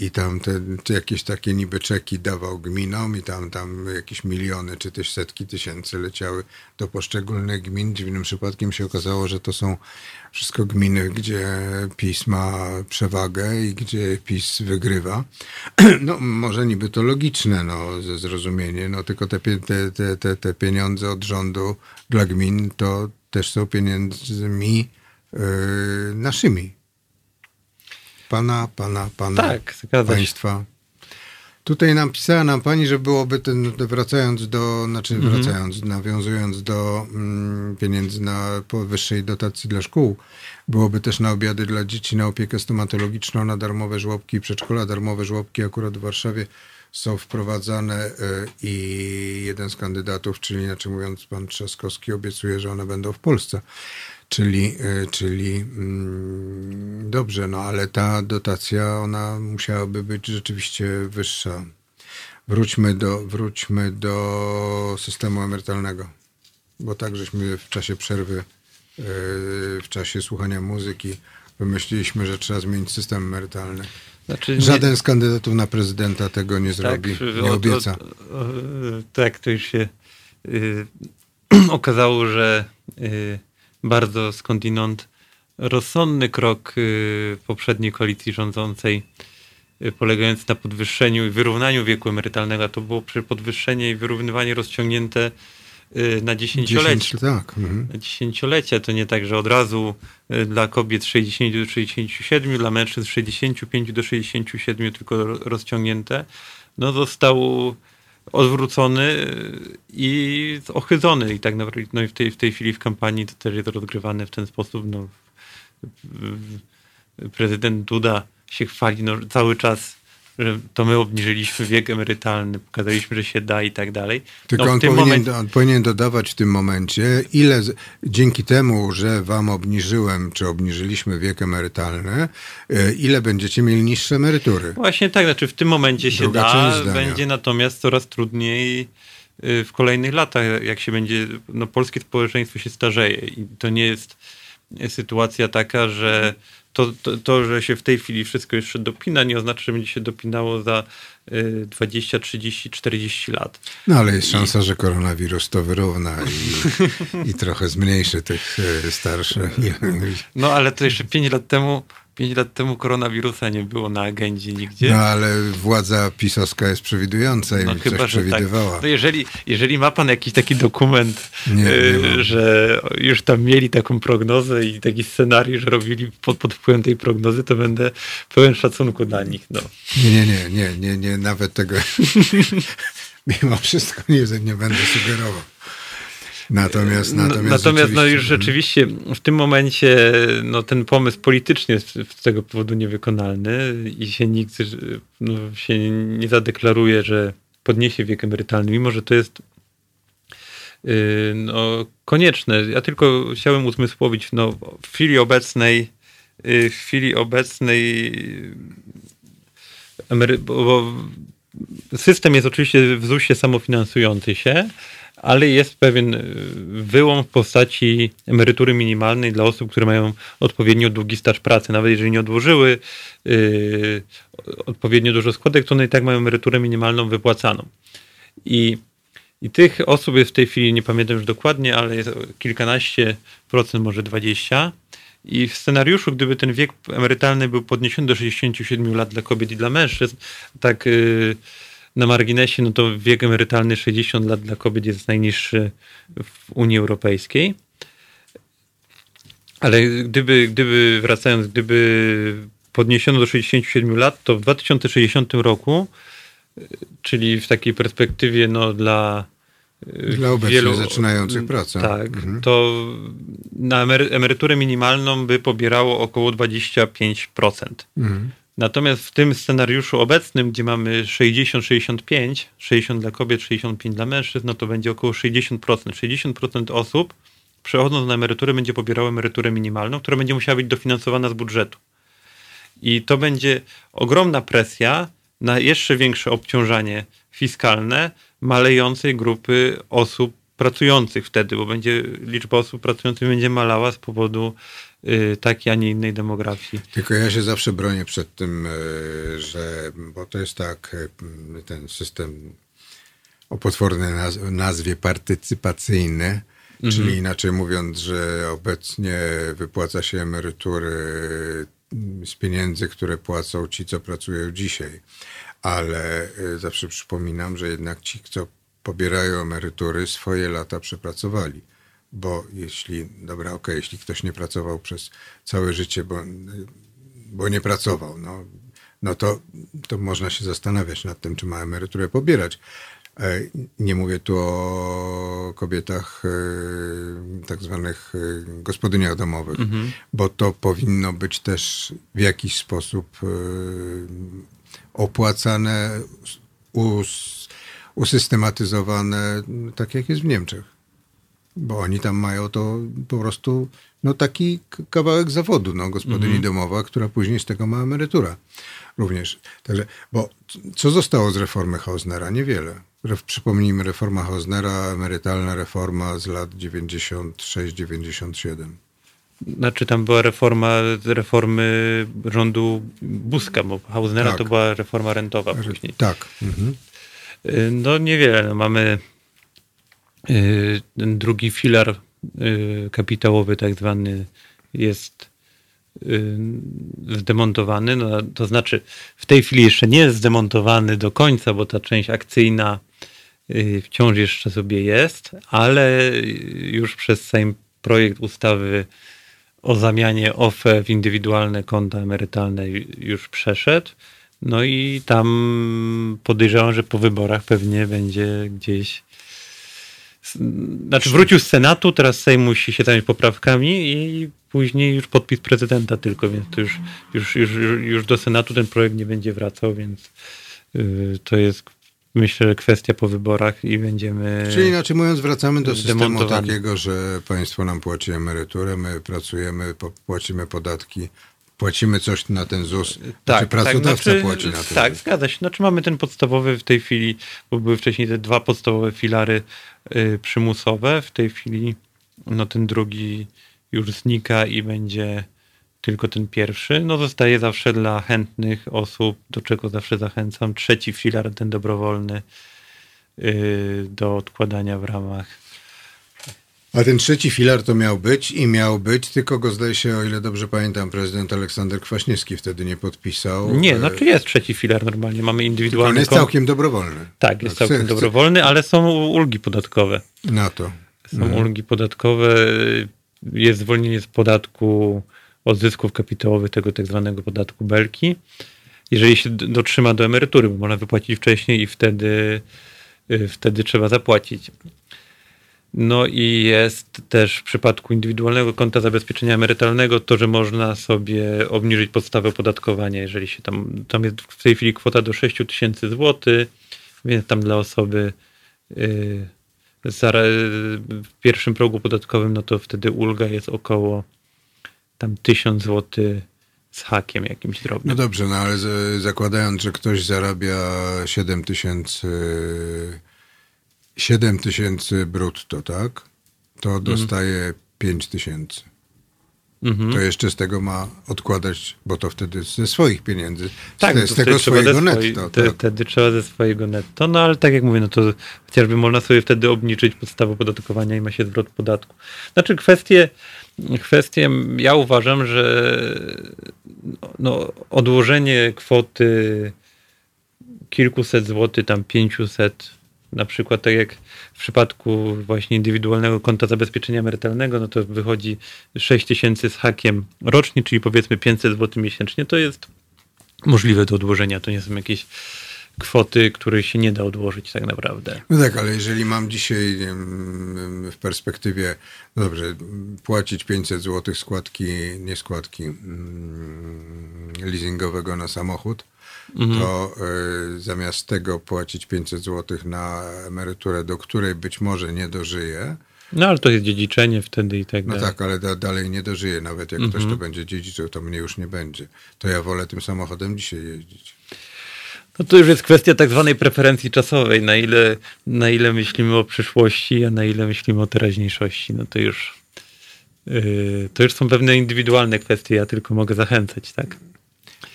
i tam te, jakieś takie niby czeki dawał gminom i tam, tam jakieś miliony czy też setki tysięcy leciały do poszczególnych gmin. Dziwnym przypadkiem się okazało, że to są wszystko gminy, gdzie PiS ma przewagę i gdzie PiS wygrywa. No może niby to logiczne, no ze zrozumienie, no tylko te, te, te, te pieniądze od rządu dla gmin to też są pieniędzmi yy, naszymi. Pana, pana, pana, tak, państwa. Tutaj nam pisała nam pani, że byłoby, ten, wracając do, znaczy mm-hmm. wracając, nawiązując do mm, pieniędzy na wyższej dotacji dla szkół, byłoby też na obiady dla dzieci, na opiekę stomatologiczną, na darmowe żłobki i przedszkola. Darmowe żłobki akurat w Warszawie są wprowadzane i jeden z kandydatów, czyli inaczej mówiąc pan Trzaskowski, obiecuje, że one będą w Polsce. Czyli, czyli dobrze, no ale ta dotacja, ona musiałaby być rzeczywiście wyższa. Wróćmy do, wróćmy do systemu emerytalnego, bo tak żeśmy w czasie przerwy, w czasie słuchania muzyki wymyśliliśmy, że trzeba zmienić system emerytalny. Znaczy, Żaden nie... z kandydatów na prezydenta tego nie zrobi, tak, nie obieca. Od, od, od, tak, to już się... Yy... Okazało, że bardzo skądinąd rozsądny krok poprzedniej koalicji rządzącej, polegający na podwyższeniu i wyrównaniu wieku emerytalnego, a to było podwyższenie i wyrównywanie rozciągnięte na dziesięciolecie. Tak. Mhm. Na dziesięciolecie to nie tak, że od razu dla kobiet z sześćdziesięciu do sześćdziesięciu siedmiu, dla mężczyzn z sześćdziesięciu pięciu do sześćdziesięciu siedmiu, tylko rozciągnięte. No został odwrócony i ochydzony. I tak naprawdę no i w, tej, w tej chwili w kampanii to też jest rozgrywane w ten sposób. No, prezydent Duda się chwali no, cały czas, że to my obniżyliśmy wiek emerytalny, pokazaliśmy, że się da i tak dalej. Tylko no, on, powinien, momencie... on powinien dodawać w tym momencie, ile z... dzięki temu, że wam obniżyłem, czy obniżyliśmy wiek emerytalny, ile będziecie mieli niższe emerytury. Właśnie tak, znaczy w tym momencie się Druga da, będzie natomiast coraz trudniej w kolejnych latach, jak się będzie, no polskie społeczeństwo się starzeje i to nie jest sytuacja taka, że To, to, to, że się w tej chwili wszystko jeszcze dopina, nie oznacza, że będzie się dopinało za dwadzieścia, trzydzieści, czterdzieści lat. No ale jest I... szansa, że koronawirus to wyrówna i, i trochę zmniejszy tych starszych. No ale to jeszcze pięć lat temu pięć lat temu koronawirusa nie było na agendzie nigdzie. No ale władza pisowska jest przewidująca i no, chyba, coś przewidywała. Tak. No, jeżeli, jeżeli ma pan jakiś taki dokument, nie, nie że już tam mieli taką prognozę i taki scenariusz robili pod, pod wpływem tej prognozy, to będę pełen szacunku dla nich. No. Nie, nie, nie, nie, nie, nawet tego mimo wszystko nie, nie będę sugerował. Natomiast, natomiast, natomiast no już rzeczywiście w tym momencie no, ten pomysł polityczny jest z tego powodu niewykonalny i się nikt no, się nie zadeklaruje, że podniesie wiek emerytalny, mimo że to jest yy, no, konieczne. Ja tylko chciałem uzmysłowić, no, w chwili obecnej yy, w chwili obecnej emery- bo, bo system jest oczywiście w zusie samofinansujący się, ale jest pewien wyłom w postaci emerytury minimalnej dla osób, które mają odpowiednio długi staż pracy. Nawet jeżeli nie odłożyły yy, odpowiednio dużo składek, to one i tak mają emeryturę minimalną wypłacaną. I, i tych osób jest w tej chwili, nie pamiętam już dokładnie, ale jest kilkanaście procent, może dwadzieścia. I w scenariuszu, gdyby ten wiek emerytalny był podniesiony do sześćdziesięciu siedmiu lat dla kobiet i dla mężczyzn, tak... Yy, na marginesie, no to wiek emerytalny sześćdziesiąt lat dla kobiet jest najniższy w Unii Europejskiej. Ale gdyby, gdyby wracając, gdyby podniesiono do sześćdziesięciu siedmiu lat, to w dwa tysiące sześćdziesiątym roku, czyli w takiej perspektywie no dla, dla obecnie wielu zaczynających pracę. Tak, mhm. To na emeryturę minimalną by pobierało około dwadzieścia pięć procent. Mhm. Natomiast w tym scenariuszu obecnym, gdzie mamy sześćdziesiąt sześćdziesiąt pięć, sześćdziesiąt dla kobiet, sześćdziesiąt pięć dla mężczyzn, no to będzie około sześćdziesiąt procent. sześćdziesiąt procent osób przechodząc na emeryturę będzie pobierało emeryturę minimalną, która będzie musiała być dofinansowana z budżetu. I to będzie ogromna presja na jeszcze większe obciążanie fiskalne malejącej grupy osób pracujących wtedy, bo będzie liczba osób pracujących będzie malała z powodu takiej, a nie innej demografii. Tylko ja się zawsze bronię przed tym, że, bo to jest tak, ten system o potwornej nazwie partycypacyjny, mhm. czyli inaczej mówiąc, że obecnie wypłaca się emerytury z pieniędzy, które płacą ci, co pracują dzisiaj. Ale zawsze przypominam, że jednak ci, co pobierają emerytury, swoje lata przepracowali. Bo jeśli, dobra, okej, jeśli ktoś nie pracował przez całe życie, bo, bo nie pracował, no, no to, to można się zastanawiać nad tym, czy ma emeryturę pobierać. Nie mówię tu o kobietach tak zwanych gospodyniach domowych, mhm. bo to powinno być też w jakiś sposób opłacane, us, usystematyzowane, tak jak jest w Niemczech. Bo oni tam mają to po prostu no, taki kawałek zawodu, no, gospodyni mhm. domowa, która później z tego ma emerytura również. Także, bo co zostało z reformy Hausnera? Niewiele. Przypomnijmy, reforma Hausnera, emerytalna reforma z lat dziewięćdziesiąt sześć dziewięćdziesiąt siedem. Znaczy tam była reforma reformy rządu Buzka, bo Hausnera tak. to była reforma rentowa później. Tak. Mhm. No niewiele. Mamy... Ten drugi filar kapitałowy tak zwany jest zdemontowany, no, to znaczy w tej chwili jeszcze nie jest zdemontowany do końca, bo ta część akcyjna wciąż jeszcze sobie jest, ale już przez Sejm projekt ustawy o zamianie O F E w indywidualne konta emerytalne już przeszedł. No i tam podejrzewam, że po wyborach pewnie będzie gdzieś... Znaczy wrócił z Senatu, teraz Sejm musi się zająć poprawkami i później już podpis prezydenta tylko, więc to już, już, już, już do Senatu ten projekt nie będzie wracał, więc to jest... Myślę, że kwestia po wyborach i będziemy... Czyli inaczej mówiąc, wracamy do systemu takiego, że państwo nam płaci emeryturę, my pracujemy, płacimy podatki, płacimy coś na ten Z U S, tak, czy pracodawca tak, znaczy, płaci na ten Tak, zgadza się. Znaczy mamy ten podstawowy w tej chwili, bo były wcześniej te dwa podstawowe filary y, przymusowe, w tej chwili no ten drugi już znika i będzie tylko ten pierwszy, no zostaje zawsze dla chętnych osób, do czego zawsze zachęcam. Trzeci filar, ten dobrowolny yy, do odkładania w ramach. A ten trzeci filar to miał być i miał być, tylko go zdaje się, o ile dobrze pamiętam, prezydent Aleksander Kwaśniewski wtedy nie podpisał. Nie, znaczy jest trzeci filar normalnie, mamy indywidualny. On jest całkiem dobrowolny. Tak, jest całkiem dobrowolny, ale są ulgi podatkowe. Na to. Są hmm. ulgi podatkowe, jest zwolnienie z podatku od zysków kapitałowych, tego tak zwanego podatku belki, jeżeli się dotrzyma do emerytury, bo można wypłacić wcześniej i wtedy, wtedy trzeba zapłacić. No i jest też w przypadku indywidualnego konta zabezpieczenia emerytalnego to, że można sobie obniżyć podstawę opodatkowania, jeżeli się tam, tam jest w tej chwili kwota do sześć tysięcy złotych, więc tam dla osoby yy, zara, w pierwszym progu podatkowym, no to wtedy ulga jest około tam tysiąc złotych z hakiem jakimś drobnym. No dobrze, no ale z, zakładając, że ktoś zarabia siedem tysięcy brutto, tak? To dostaje mhm. pięć tysięcy. Mhm. To jeszcze z tego ma odkładać, bo to wtedy ze swoich pieniędzy. Tak, z, z tego swojego netto. Te, tak. Wtedy trzeba ze swojego netto. No ale tak jak mówię, no to chociażby można sobie wtedy obniżyć podstawę opodatkowania i ma się zwrot podatku. Znaczy kwestie Kwestię, ja uważam, że no, odłożenie kwoty kilkuset złotych, tam pięciuset, na przykład tak jak w przypadku właśnie indywidualnego konta zabezpieczenia emerytalnego, no to wychodzi sześć tysięcy z hakiem rocznie, czyli powiedzmy pięćset złotych miesięcznie, to jest możliwe do odłożenia, to nie są jakieś kwoty, której się nie da odłożyć tak naprawdę. No tak, ale jeżeli mam dzisiaj w perspektywie, no dobrze, płacić pięćset złotych składki, nie składki, leasingowego na samochód, mhm. to y, zamiast tego płacić pięćset złotych na emeryturę, do której być może nie dożyję. No ale to jest dziedziczenie wtedy i tak dalej. No tak, ale da, dalej nie dożyję. Nawet jak mhm. ktoś to będzie dziedziczył, to mnie już nie będzie. To ja wolę tym samochodem dzisiaj jeździć. No to już jest kwestia tak zwanej preferencji czasowej. Na ile, na ile myślimy o przyszłości, a na ile myślimy o teraźniejszości. No to już, yy, to już są pewne indywidualne kwestie. Ja tylko mogę zachęcać, tak?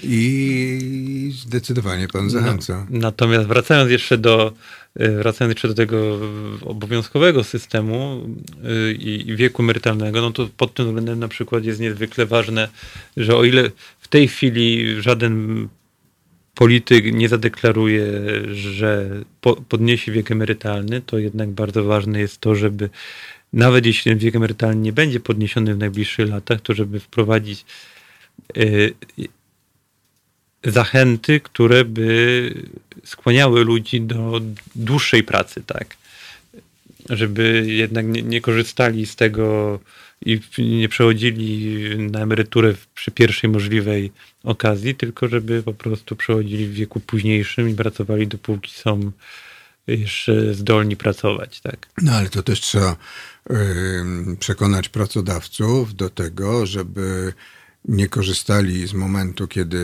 I zdecydowanie pan zachęca. No, natomiast wracając jeszcze do, wracając jeszcze do tego obowiązkowego systemu yy, i wieku emerytalnego, no to pod tym względem na przykład jest niezwykle ważne, że o ile w tej chwili żaden polityk nie zadeklaruje, że po, podniesie wiek emerytalny, to jednak bardzo ważne jest to, żeby nawet jeśli ten wiek emerytalny nie będzie podniesiony w najbliższych latach, to żeby wprowadzić y, zachęty, które by skłaniały ludzi do dłuższej pracy, tak, żeby jednak nie, nie korzystali z tego i nie przechodzili na emeryturę przy pierwszej możliwej okazji, tylko żeby po prostu przechodzili w wieku późniejszym i pracowali, dopóki są jeszcze zdolni pracować, tak. No ale to też trzeba yy, przekonać pracodawców do tego, żeby nie korzystali z momentu, kiedy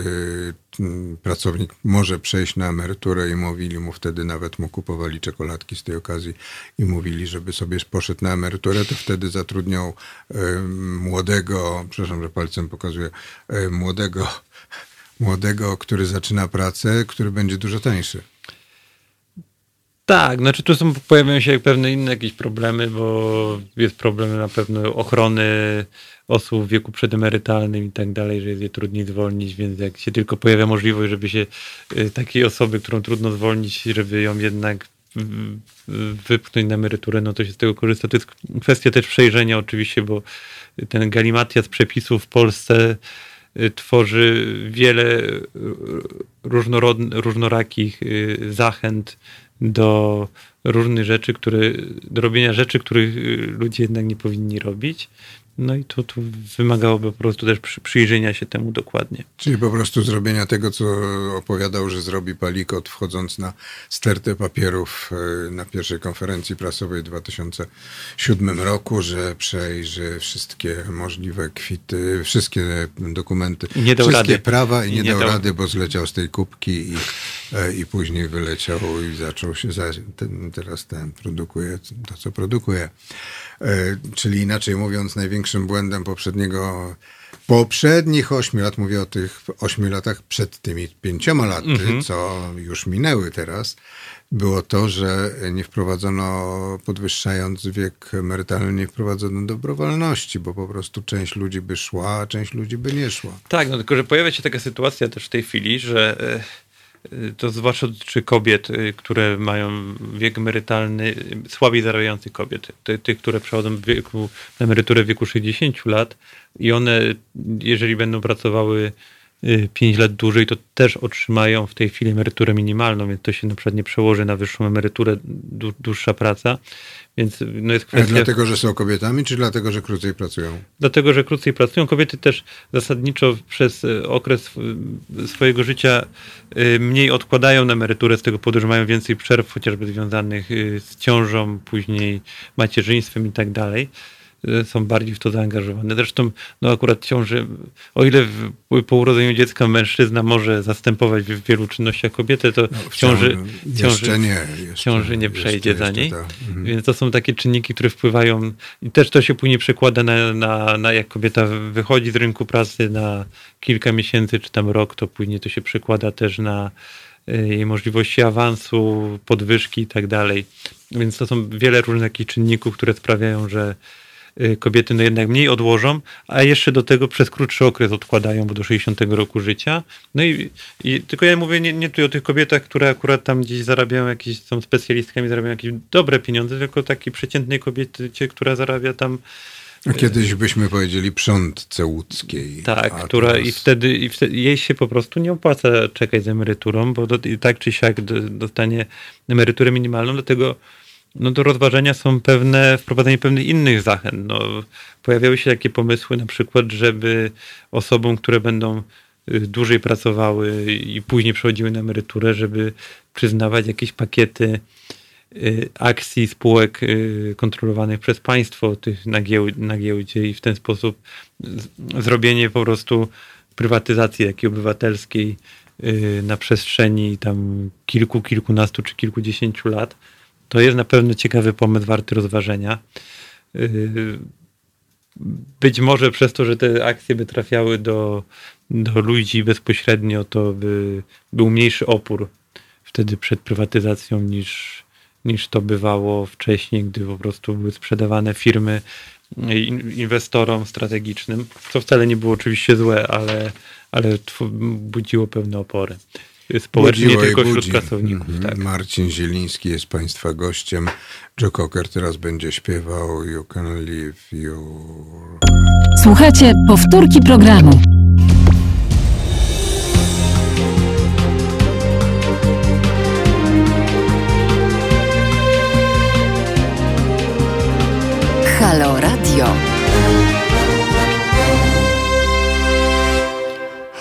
pracownik może przejść na emeryturę i mówili mu wtedy, nawet mu kupowali czekoladki z tej okazji i mówili, żeby sobie poszedł na emeryturę, to wtedy zatrudniał y, młodego, przepraszam, że palcem pokazuję, y, młodego, młodego, który zaczyna pracę, który będzie dużo tańszy. Tak, znaczy tu są, pojawiają się pewne inne jakieś problemy, bo jest problem na pewno ochrony osób w wieku przedemerytalnym i tak dalej, że jest je trudniej zwolnić, więc jak się tylko pojawia możliwość, żeby się takiej osoby, którą trudno zwolnić, żeby ją jednak wypchnąć na emeryturę, no to się z tego korzysta. To jest kwestia też przejrzenia oczywiście, bo ten galimatias przepisów w Polsce tworzy wiele różnorod- różnorakich zachęt do różnych rzeczy, które, do robienia rzeczy, których ludzie jednak nie powinni robić. No i to, to wymagałoby po prostu też przy, przyjrzenia się temu dokładnie. Czyli po prostu zrobienia tego, co opowiadał, że zrobi Palikot, wchodząc na stertę papierów na pierwszej konferencji prasowej w dwa tysiące siódmym roku, że przejrzy wszystkie możliwe kwity, wszystkie dokumenty, nie dał wszystkie rady. prawa i nie, nie dał, dał rady, bo zleciał z tej kubki i, i później wyleciał i zaczął się, za, ten, teraz ten produkuje to, co produkuje. Czyli inaczej mówiąc, największym błędem poprzedniego, poprzednich ośmiu lat, mówię o tych ośmiu latach przed tymi pięcioma laty, mm-hmm. co już minęły teraz, było to, że nie wprowadzono, podwyższając wiek emerytalny, nie wprowadzono dobrowolności, bo po prostu część ludzi by szła, a część ludzi by nie szła. Tak, no tylko że pojawia się taka sytuacja też w tej chwili, że to zwłaszcza czy kobiet, które mają wiek emerytalny, słabiej zarabiających kobiet, tych, ty, które przechodzą w wieku, na emeryturę w wieku sześćdziesięciu lat i one, jeżeli będą pracowały pięć lat dłużej, to też otrzymają w tej chwili emeryturę minimalną, więc to się na przykład nie przełoży na wyższą emeryturę, dłuższa praca. Więc no jest kwestia... Dlatego, że są kobietami, czy dlatego, że krócej pracują? Dlatego, że krócej pracują. Kobiety też zasadniczo przez okres swojego życia mniej odkładają na emeryturę, z tego powodu, że mają więcej przerw, chociażby związanych z ciążą, później macierzyństwem i tak dalej. Są bardziej w to zaangażowane. Zresztą no akurat ciąży, o ile w, po urodzeniu dziecka mężczyzna może zastępować w wielu czynnościach kobietę, to no, w ciąży, ciąży, jeszcze nie, jeszcze, ciąży nie przejdzie jeszcze, za niej. To. Mhm. Więc to są takie czynniki, które wpływają i też to się później przekłada na, na, na jak kobieta wychodzi z rynku pracy na kilka miesięcy czy tam rok, to później to się przekłada też na jej możliwości awansu, podwyżki i tak dalej. Więc to są wiele różnych takich czynników, które sprawiają, że kobiety no jednak mniej odłożą, a jeszcze do tego przez krótszy okres odkładają, bo do sześćdziesiątego roku życia. No i, i tylko ja mówię nie, nie tu o tych kobietach, które akurat tam gdzieś zarabiają jakieś, są specjalistkami, zarabiają jakieś dobre pieniądze, tylko takiej przeciętnej kobiecie, która zarabia tam... Kiedyś byśmy powiedzieli przątce łódzkiej. Tak, która teraz... i, wtedy, i wtedy jej się po prostu nie opłaca czekać z emeryturą, bo do, i tak czy siak dostanie emeryturę minimalną, dlatego no do rozważenia są pewne, wprowadzenie pewnych innych zachęt. No, pojawiały się takie pomysły na przykład, żeby osobom, które będą dłużej pracowały i później przechodziły na emeryturę, żeby przyznawać jakieś pakiety akcji spółek kontrolowanych przez państwo, tych na, gieł- na giełdzie i w ten sposób z- zrobienie po prostu prywatyzacji jakiej obywatelskiej na przestrzeni tam kilku, kilkunastu czy kilkudziesięciu lat. To jest na pewno ciekawy pomysł, warty rozważenia. Być może przez to, że te akcje by trafiały do, do ludzi bezpośrednio, to by był mniejszy opór wtedy przed prywatyzacją niż, niż to bywało wcześniej, gdy po prostu były sprzedawane firmy inwestorom strategicznym, co wcale nie było oczywiście złe, ale, ale budziło pewne opory. Społecznie, nie tylko wśród pracowników. Mm-hmm. Tak. Marcin Zieliński jest Państwa gościem. Joe Cocker teraz będzie śpiewał You Can Live Your... Słuchajcie, powtórki programu. Halo Radio.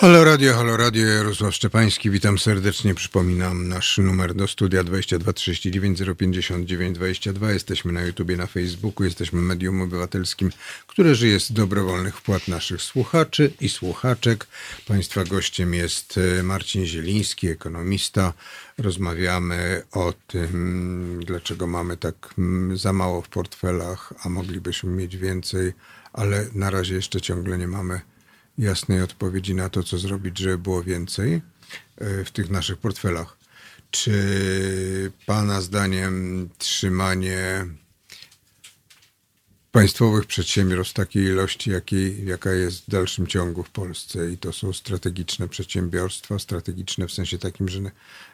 Halo Radio, Halo Radio, Jarosław Szczepański, witam serdecznie, przypominam nasz numer do studia dwadzieścia dwa trzydzieści dziewięć zero pięćdziesiąt dziewięć dwadzieścia dwa, jesteśmy na YouTubie, na Facebooku, jesteśmy medium obywatelskim, które żyje z dobrowolnych wpłat naszych słuchaczy i słuchaczek. Państwa gościem jest Marcin Zieliński, ekonomista. Rozmawiamy o tym, dlaczego mamy tak za mało w portfelach, a moglibyśmy mieć więcej, ale na razie jeszcze ciągle nie mamy jasnej odpowiedzi na to, co zrobić, żeby było więcej w tych naszych portfelach. Czy pana zdaniem trzymanie państwowych przedsiębiorstw takiej ilości, jakiej, jaka jest w dalszym ciągu w Polsce, i to są strategiczne przedsiębiorstwa, strategiczne w sensie takim, że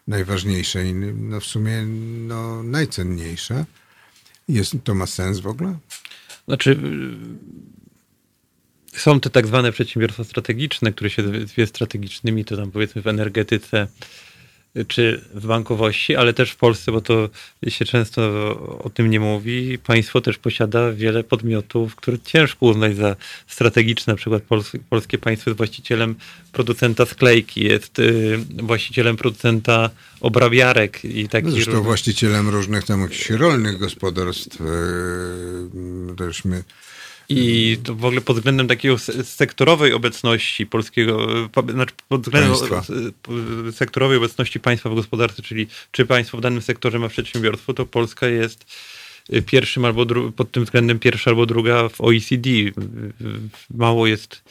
najważniejsze i no w sumie no najcenniejsze, jest, to ma sens w ogóle? Znaczy... Są te tak zwane przedsiębiorstwa strategiczne, które się zwie strategicznymi, to tam powiedzmy w energetyce czy w bankowości, ale też w Polsce, bo to się często o tym nie mówi. Państwo też posiada wiele podmiotów, które ciężko uznać za strategiczne. Na przykład polskie państwo jest właścicielem producenta sklejki, jest właścicielem producenta obrabiarek i takich. Zresztą różnych... właścicielem różnych tam jakichś rolnych gospodarstw. Tośmy... I to w ogóle pod względem takiego sektorowej obecności polskiego, znaczy pod względem państwa. Sektorowej obecności państwa w gospodarce, czyli czy państwo w danym sektorze ma przedsiębiorstwo, to Polska jest pierwszym albo dru- pod tym względem pierwsza albo druga w O E C D. Mało jest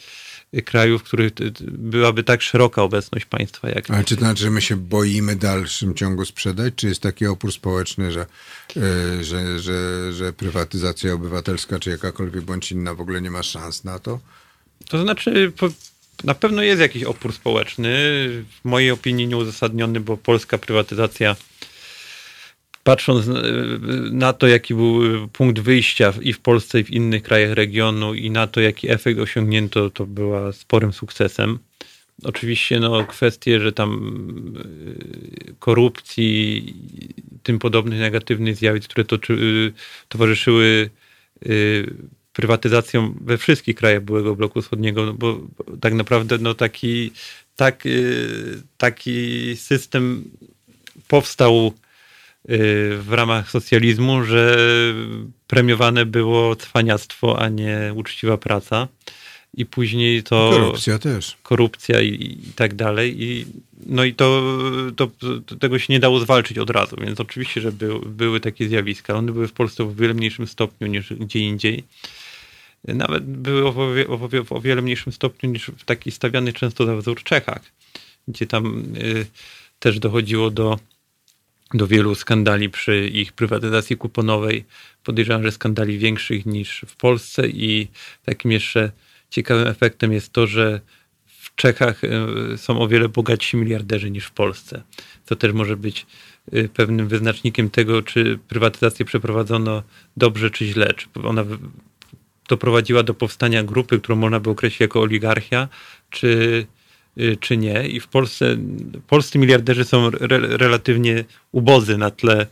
krajów, w których byłaby tak szeroka obecność państwa. Jak Ale czy to znaczy, że my się boimy w dalszym ciągu sprzedać? Czy jest taki opór społeczny, że, yy, że, że, że prywatyzacja obywatelska, czy jakakolwiek bądź inna w ogóle nie ma szans na to? To znaczy, po, na pewno jest jakiś opór społeczny. W mojej opinii nieuzasadniony, bo polska prywatyzacja, patrząc na to, jaki był punkt wyjścia i w Polsce, i w innych krajach regionu, i na to, jaki efekt osiągnięto, to była sporym sukcesem. Oczywiście no, kwestie, że tam korupcji, tym podobnych negatywnych zjawisk, które to, towarzyszyły prywatyzacjom we wszystkich krajach byłego bloku wschodniego, no bo tak naprawdę no, taki, tak, taki system powstał w ramach socjalizmu, że premiowane było cwaniactwo, a nie uczciwa praca. I później to... Korupcja też. Korupcja i, i tak dalej. I, no i to, to, to tego się nie dało zwalczyć od razu. Więc oczywiście, że by, były takie zjawiska. One były w Polsce w wiele mniejszym stopniu niż gdzie indziej. Nawet były o, o, o wiele mniejszym stopniu niż w takich stawianych często za wzór Czechach, gdzie tam y, też dochodziło do do wielu skandali przy ich prywatyzacji kuponowej. Podejrzewam, że skandali większych niż w Polsce, i takim jeszcze ciekawym efektem jest to, że w Czechach są o wiele bogatsi miliarderzy niż w Polsce. To też może być pewnym wyznacznikiem tego, czy prywatyzację przeprowadzono dobrze czy źle. Czy ona doprowadziła do powstania grupy, którą można by określić jako oligarchia, czy... czy nie. I w Polsce polscy miliarderzy są re, relatywnie ubodzy na tle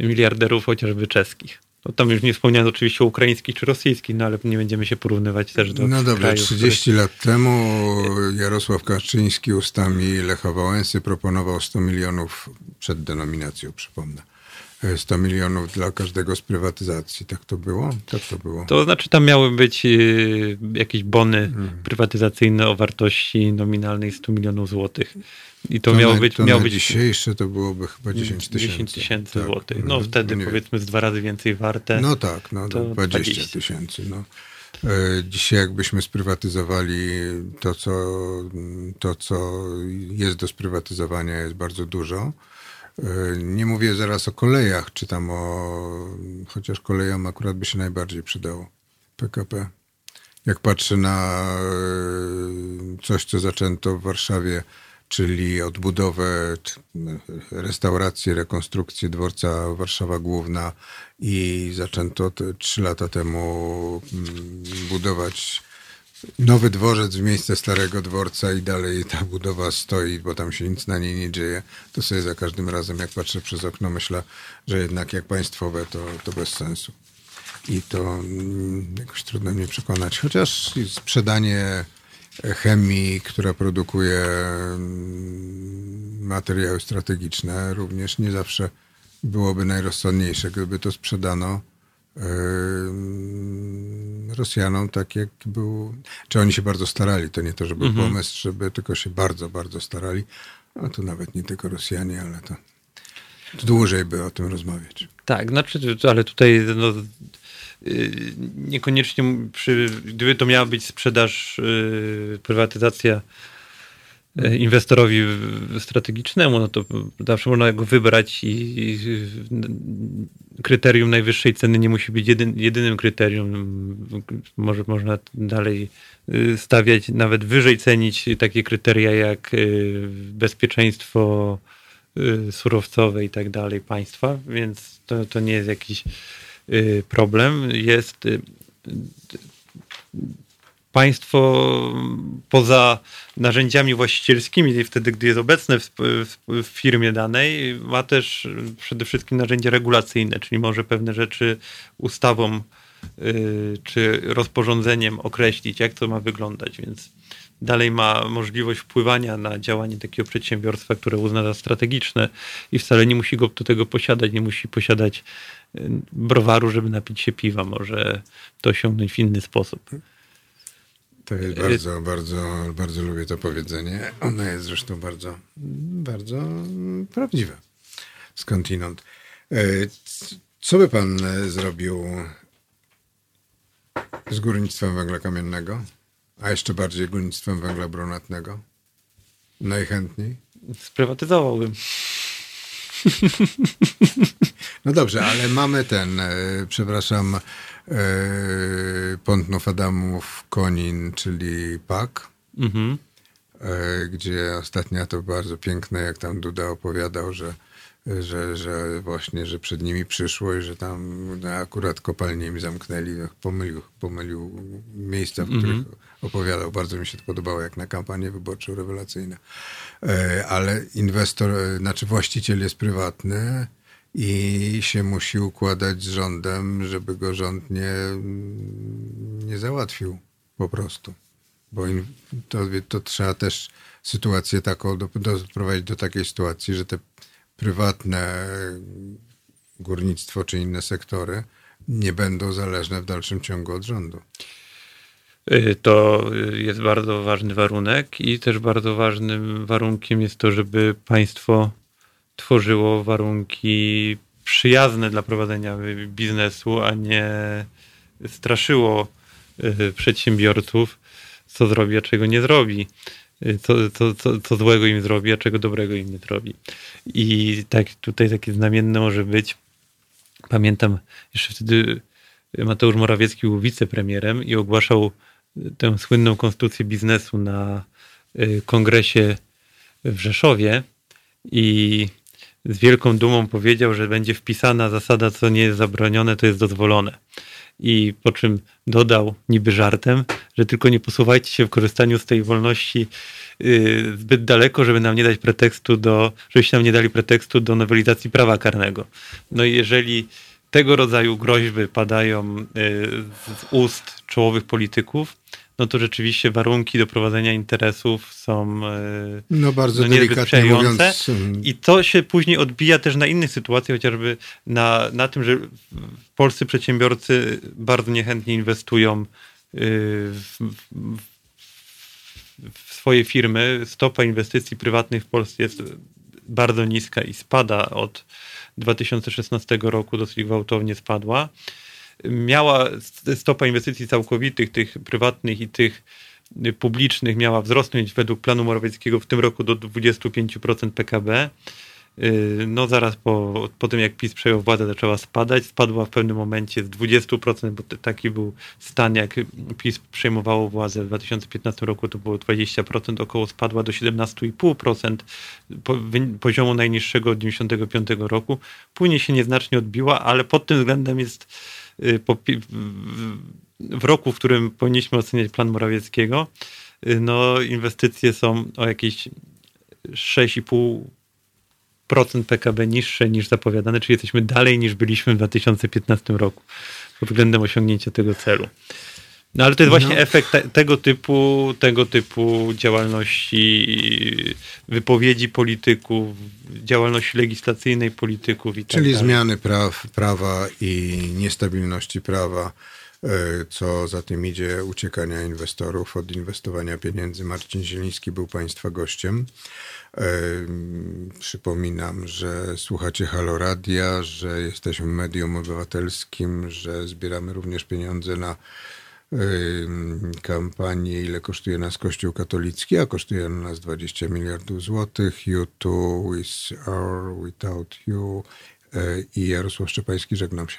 miliarderów chociażby czeskich. No, tam już nie wspomniano oczywiście o ukraińskich czy rosyjskich, no ale nie będziemy się porównywać też do No dobra, krajów, trzydzieści które... lat temu Jarosław Kaczyński ustami Lecha Wałęsy proponował sto milionów przed denominacją, przypomnę. sto milionów dla każdego z prywatyzacji. Tak to było? Tak to było. To znaczy tam miały być y, jakieś bony mm. prywatyzacyjne o wartości nominalnej sto milionów złotych. I to, to miało na, być... To miało być dzisiejsze to byłoby chyba dziesięć tysięcy. dziesięć tysięcy tak, złotych. No, no wtedy no powiedzmy z dwa razy więcej warte. No tak, no to dwadzieścia tysięcy. No. Dzisiaj jakbyśmy sprywatyzowali to co, to, co jest do sprywatyzowania, jest bardzo dużo. Nie mówię zaraz o kolejach, czy tam o... Chociaż kolejom akurat by się najbardziej przydało. P K P. Jak patrzę na coś, co zaczęto w Warszawie, czyli odbudowę, restaurację, rekonstrukcję dworca Warszawa Główna, i zaczęto trzy lata temu budować nowy dworzec w miejsce starego dworca, i dalej ta budowa stoi, bo tam się nic na niej nie dzieje, to sobie za każdym razem, jak patrzę przez okno, myślę, że jednak jak państwowe, to, to bez sensu. I to jakoś trudno mnie przekonać. Chociaż sprzedanie chemii, która produkuje materiały strategiczne, również nie zawsze byłoby najrozsądniejsze, gdyby to sprzedano Rosjanom, tak jak był... Czy oni się bardzo starali, to nie to, żeby mhm. pomysł, żeby tylko się bardzo, bardzo starali. A to nawet nie tylko Rosjanie, ale to dłużej by o tym rozmawiać. Tak, znaczy, ale tutaj no, niekoniecznie przy, gdyby to miała być sprzedaż, prywatyzacja inwestorowi strategicznemu, no to zawsze można go wybrać i, i kryterium najwyższej ceny nie musi być jedyn, jedynym kryterium. Może można dalej stawiać, nawet wyżej cenić takie kryteria jak bezpieczeństwo surowcowe i tak dalej państwa, więc to, to nie jest jakiś problem. Jest państwo poza narzędziami właścicielskimi, wtedy gdy jest obecne w, w, w firmie danej, ma też przede wszystkim narzędzia regulacyjne, czyli może pewne rzeczy ustawą y, czy rozporządzeniem określić, jak to ma wyglądać, więc dalej ma możliwość wpływania na działanie takiego przedsiębiorstwa, które uzna za strategiczne i wcale nie musi go do tego posiadać, nie musi posiadać browaru, żeby napić się piwa, może to osiągnąć w inny sposób. To jest bardzo, bardzo, bardzo lubię to powiedzenie. Ono jest zresztą bardzo, bardzo prawdziwe. Skądinąd. Co by pan zrobił z górnictwem węgla kamiennego, a jeszcze bardziej górnictwem węgla brunatnego? Najchętniej? Sprywatyzowałbym. No dobrze, ale mamy ten, przepraszam, Pątnów Adamów Konin, czyli P A K, mm-hmm. gdzie ostatnio to bardzo piękne, jak tam Duda opowiadał, że, że, że właśnie, że przed nimi przyszło i że tam akurat kopalnie im zamknęli, pomylił, pomylił miejsca, w których mm-hmm. opowiadał. Bardzo mi się to podobało, jak na kampanię wyborczą, rewelacyjna. Ale inwestor, znaczy właściciel jest prywatny, i się musi układać z rządem, żeby go rząd nie, nie załatwił po prostu. Bo in, to, to trzeba też sytuację taką do, doprowadzić do takiej sytuacji, że te prywatne górnictwo czy inne sektory nie będą zależne w dalszym ciągu od rządu. To jest bardzo ważny warunek i też bardzo ważnym warunkiem jest to, żeby państwo tworzyło warunki przyjazne dla prowadzenia biznesu, a nie straszyło przedsiębiorców, co zrobi, a czego nie zrobi, co, co, co, co złego im zrobi, a czego dobrego im nie zrobi. I tak tutaj takie znamienne może być, pamiętam, jeszcze wtedy Mateusz Morawiecki był wicepremierem i ogłaszał tę słynną konstytucję biznesu na kongresie w Rzeszowie i z wielką dumą powiedział, że będzie wpisana zasada, co nie jest zabronione, to jest dozwolone. I po czym dodał niby żartem, że tylko nie posuwajcie się w korzystaniu z tej wolności yy, zbyt daleko, żeby nam nie dać pretekstu do, żebyście nam nie dali pretekstu do nowelizacji prawa karnego. No i jeżeli tego rodzaju groźby padają yy, z ust czołowych polityków, no to rzeczywiście warunki do prowadzenia interesów są no bardzo no niezbyt przejące. I to się później odbija też na innych sytuacjach, chociażby na, na tym, że polscy przedsiębiorcy bardzo niechętnie inwestują w, w, w swoje firmy. Stopa inwestycji prywatnych w Polsce jest bardzo niska i spada od dwa tysiące szesnastego roku, dosyć gwałtownie spadła. Miała stopa inwestycji całkowitych, tych prywatnych i tych publicznych, miała wzrosnąć według planu Morawieckiego w tym roku do dwudziestu pięciu procent P K B. No zaraz po, po tym, jak PiS przejął władzę, zaczęła spadać. Spadła w pewnym momencie z dwudziestu procent, bo taki był stan, jak PiS przejmowało władzę w dwa tysiące piętnastym roku, to było dwadzieścia procent, około spadła do siedemnaście i pół procent poziomu najniższego od dziewięćdziesiątego piątego roku. Później się nieznacznie odbiła, ale pod tym względem jest w roku, w którym powinniśmy oceniać plan Morawieckiego, no inwestycje są o jakieś sześć i pół procent P K B niższe niż zapowiadane, czyli jesteśmy dalej niż byliśmy w dwa tysiące piętnastym roku pod względem osiągnięcia tego celu. No ale to jest właśnie no. efekt te, tego typu, tego typu działalności, wypowiedzi polityków, działalności legislacyjnej polityków i tak dalej. Czyli zmiany praw, prawa i niestabilności prawa, co za tym idzie uciekania inwestorów od inwestowania pieniędzy. Marcin Zieliński był państwa gościem. Przypominam, że słuchacie Halo.Radia, że jesteśmy medium obywatelskim, że zbieramy również pieniądze na kampanię Ile kosztuje nas Kościół katolicki, a kosztuje nas dwadzieścia miliardów złotych, You Too, With or Without You i Jarosław Szczepański. Żegnam się.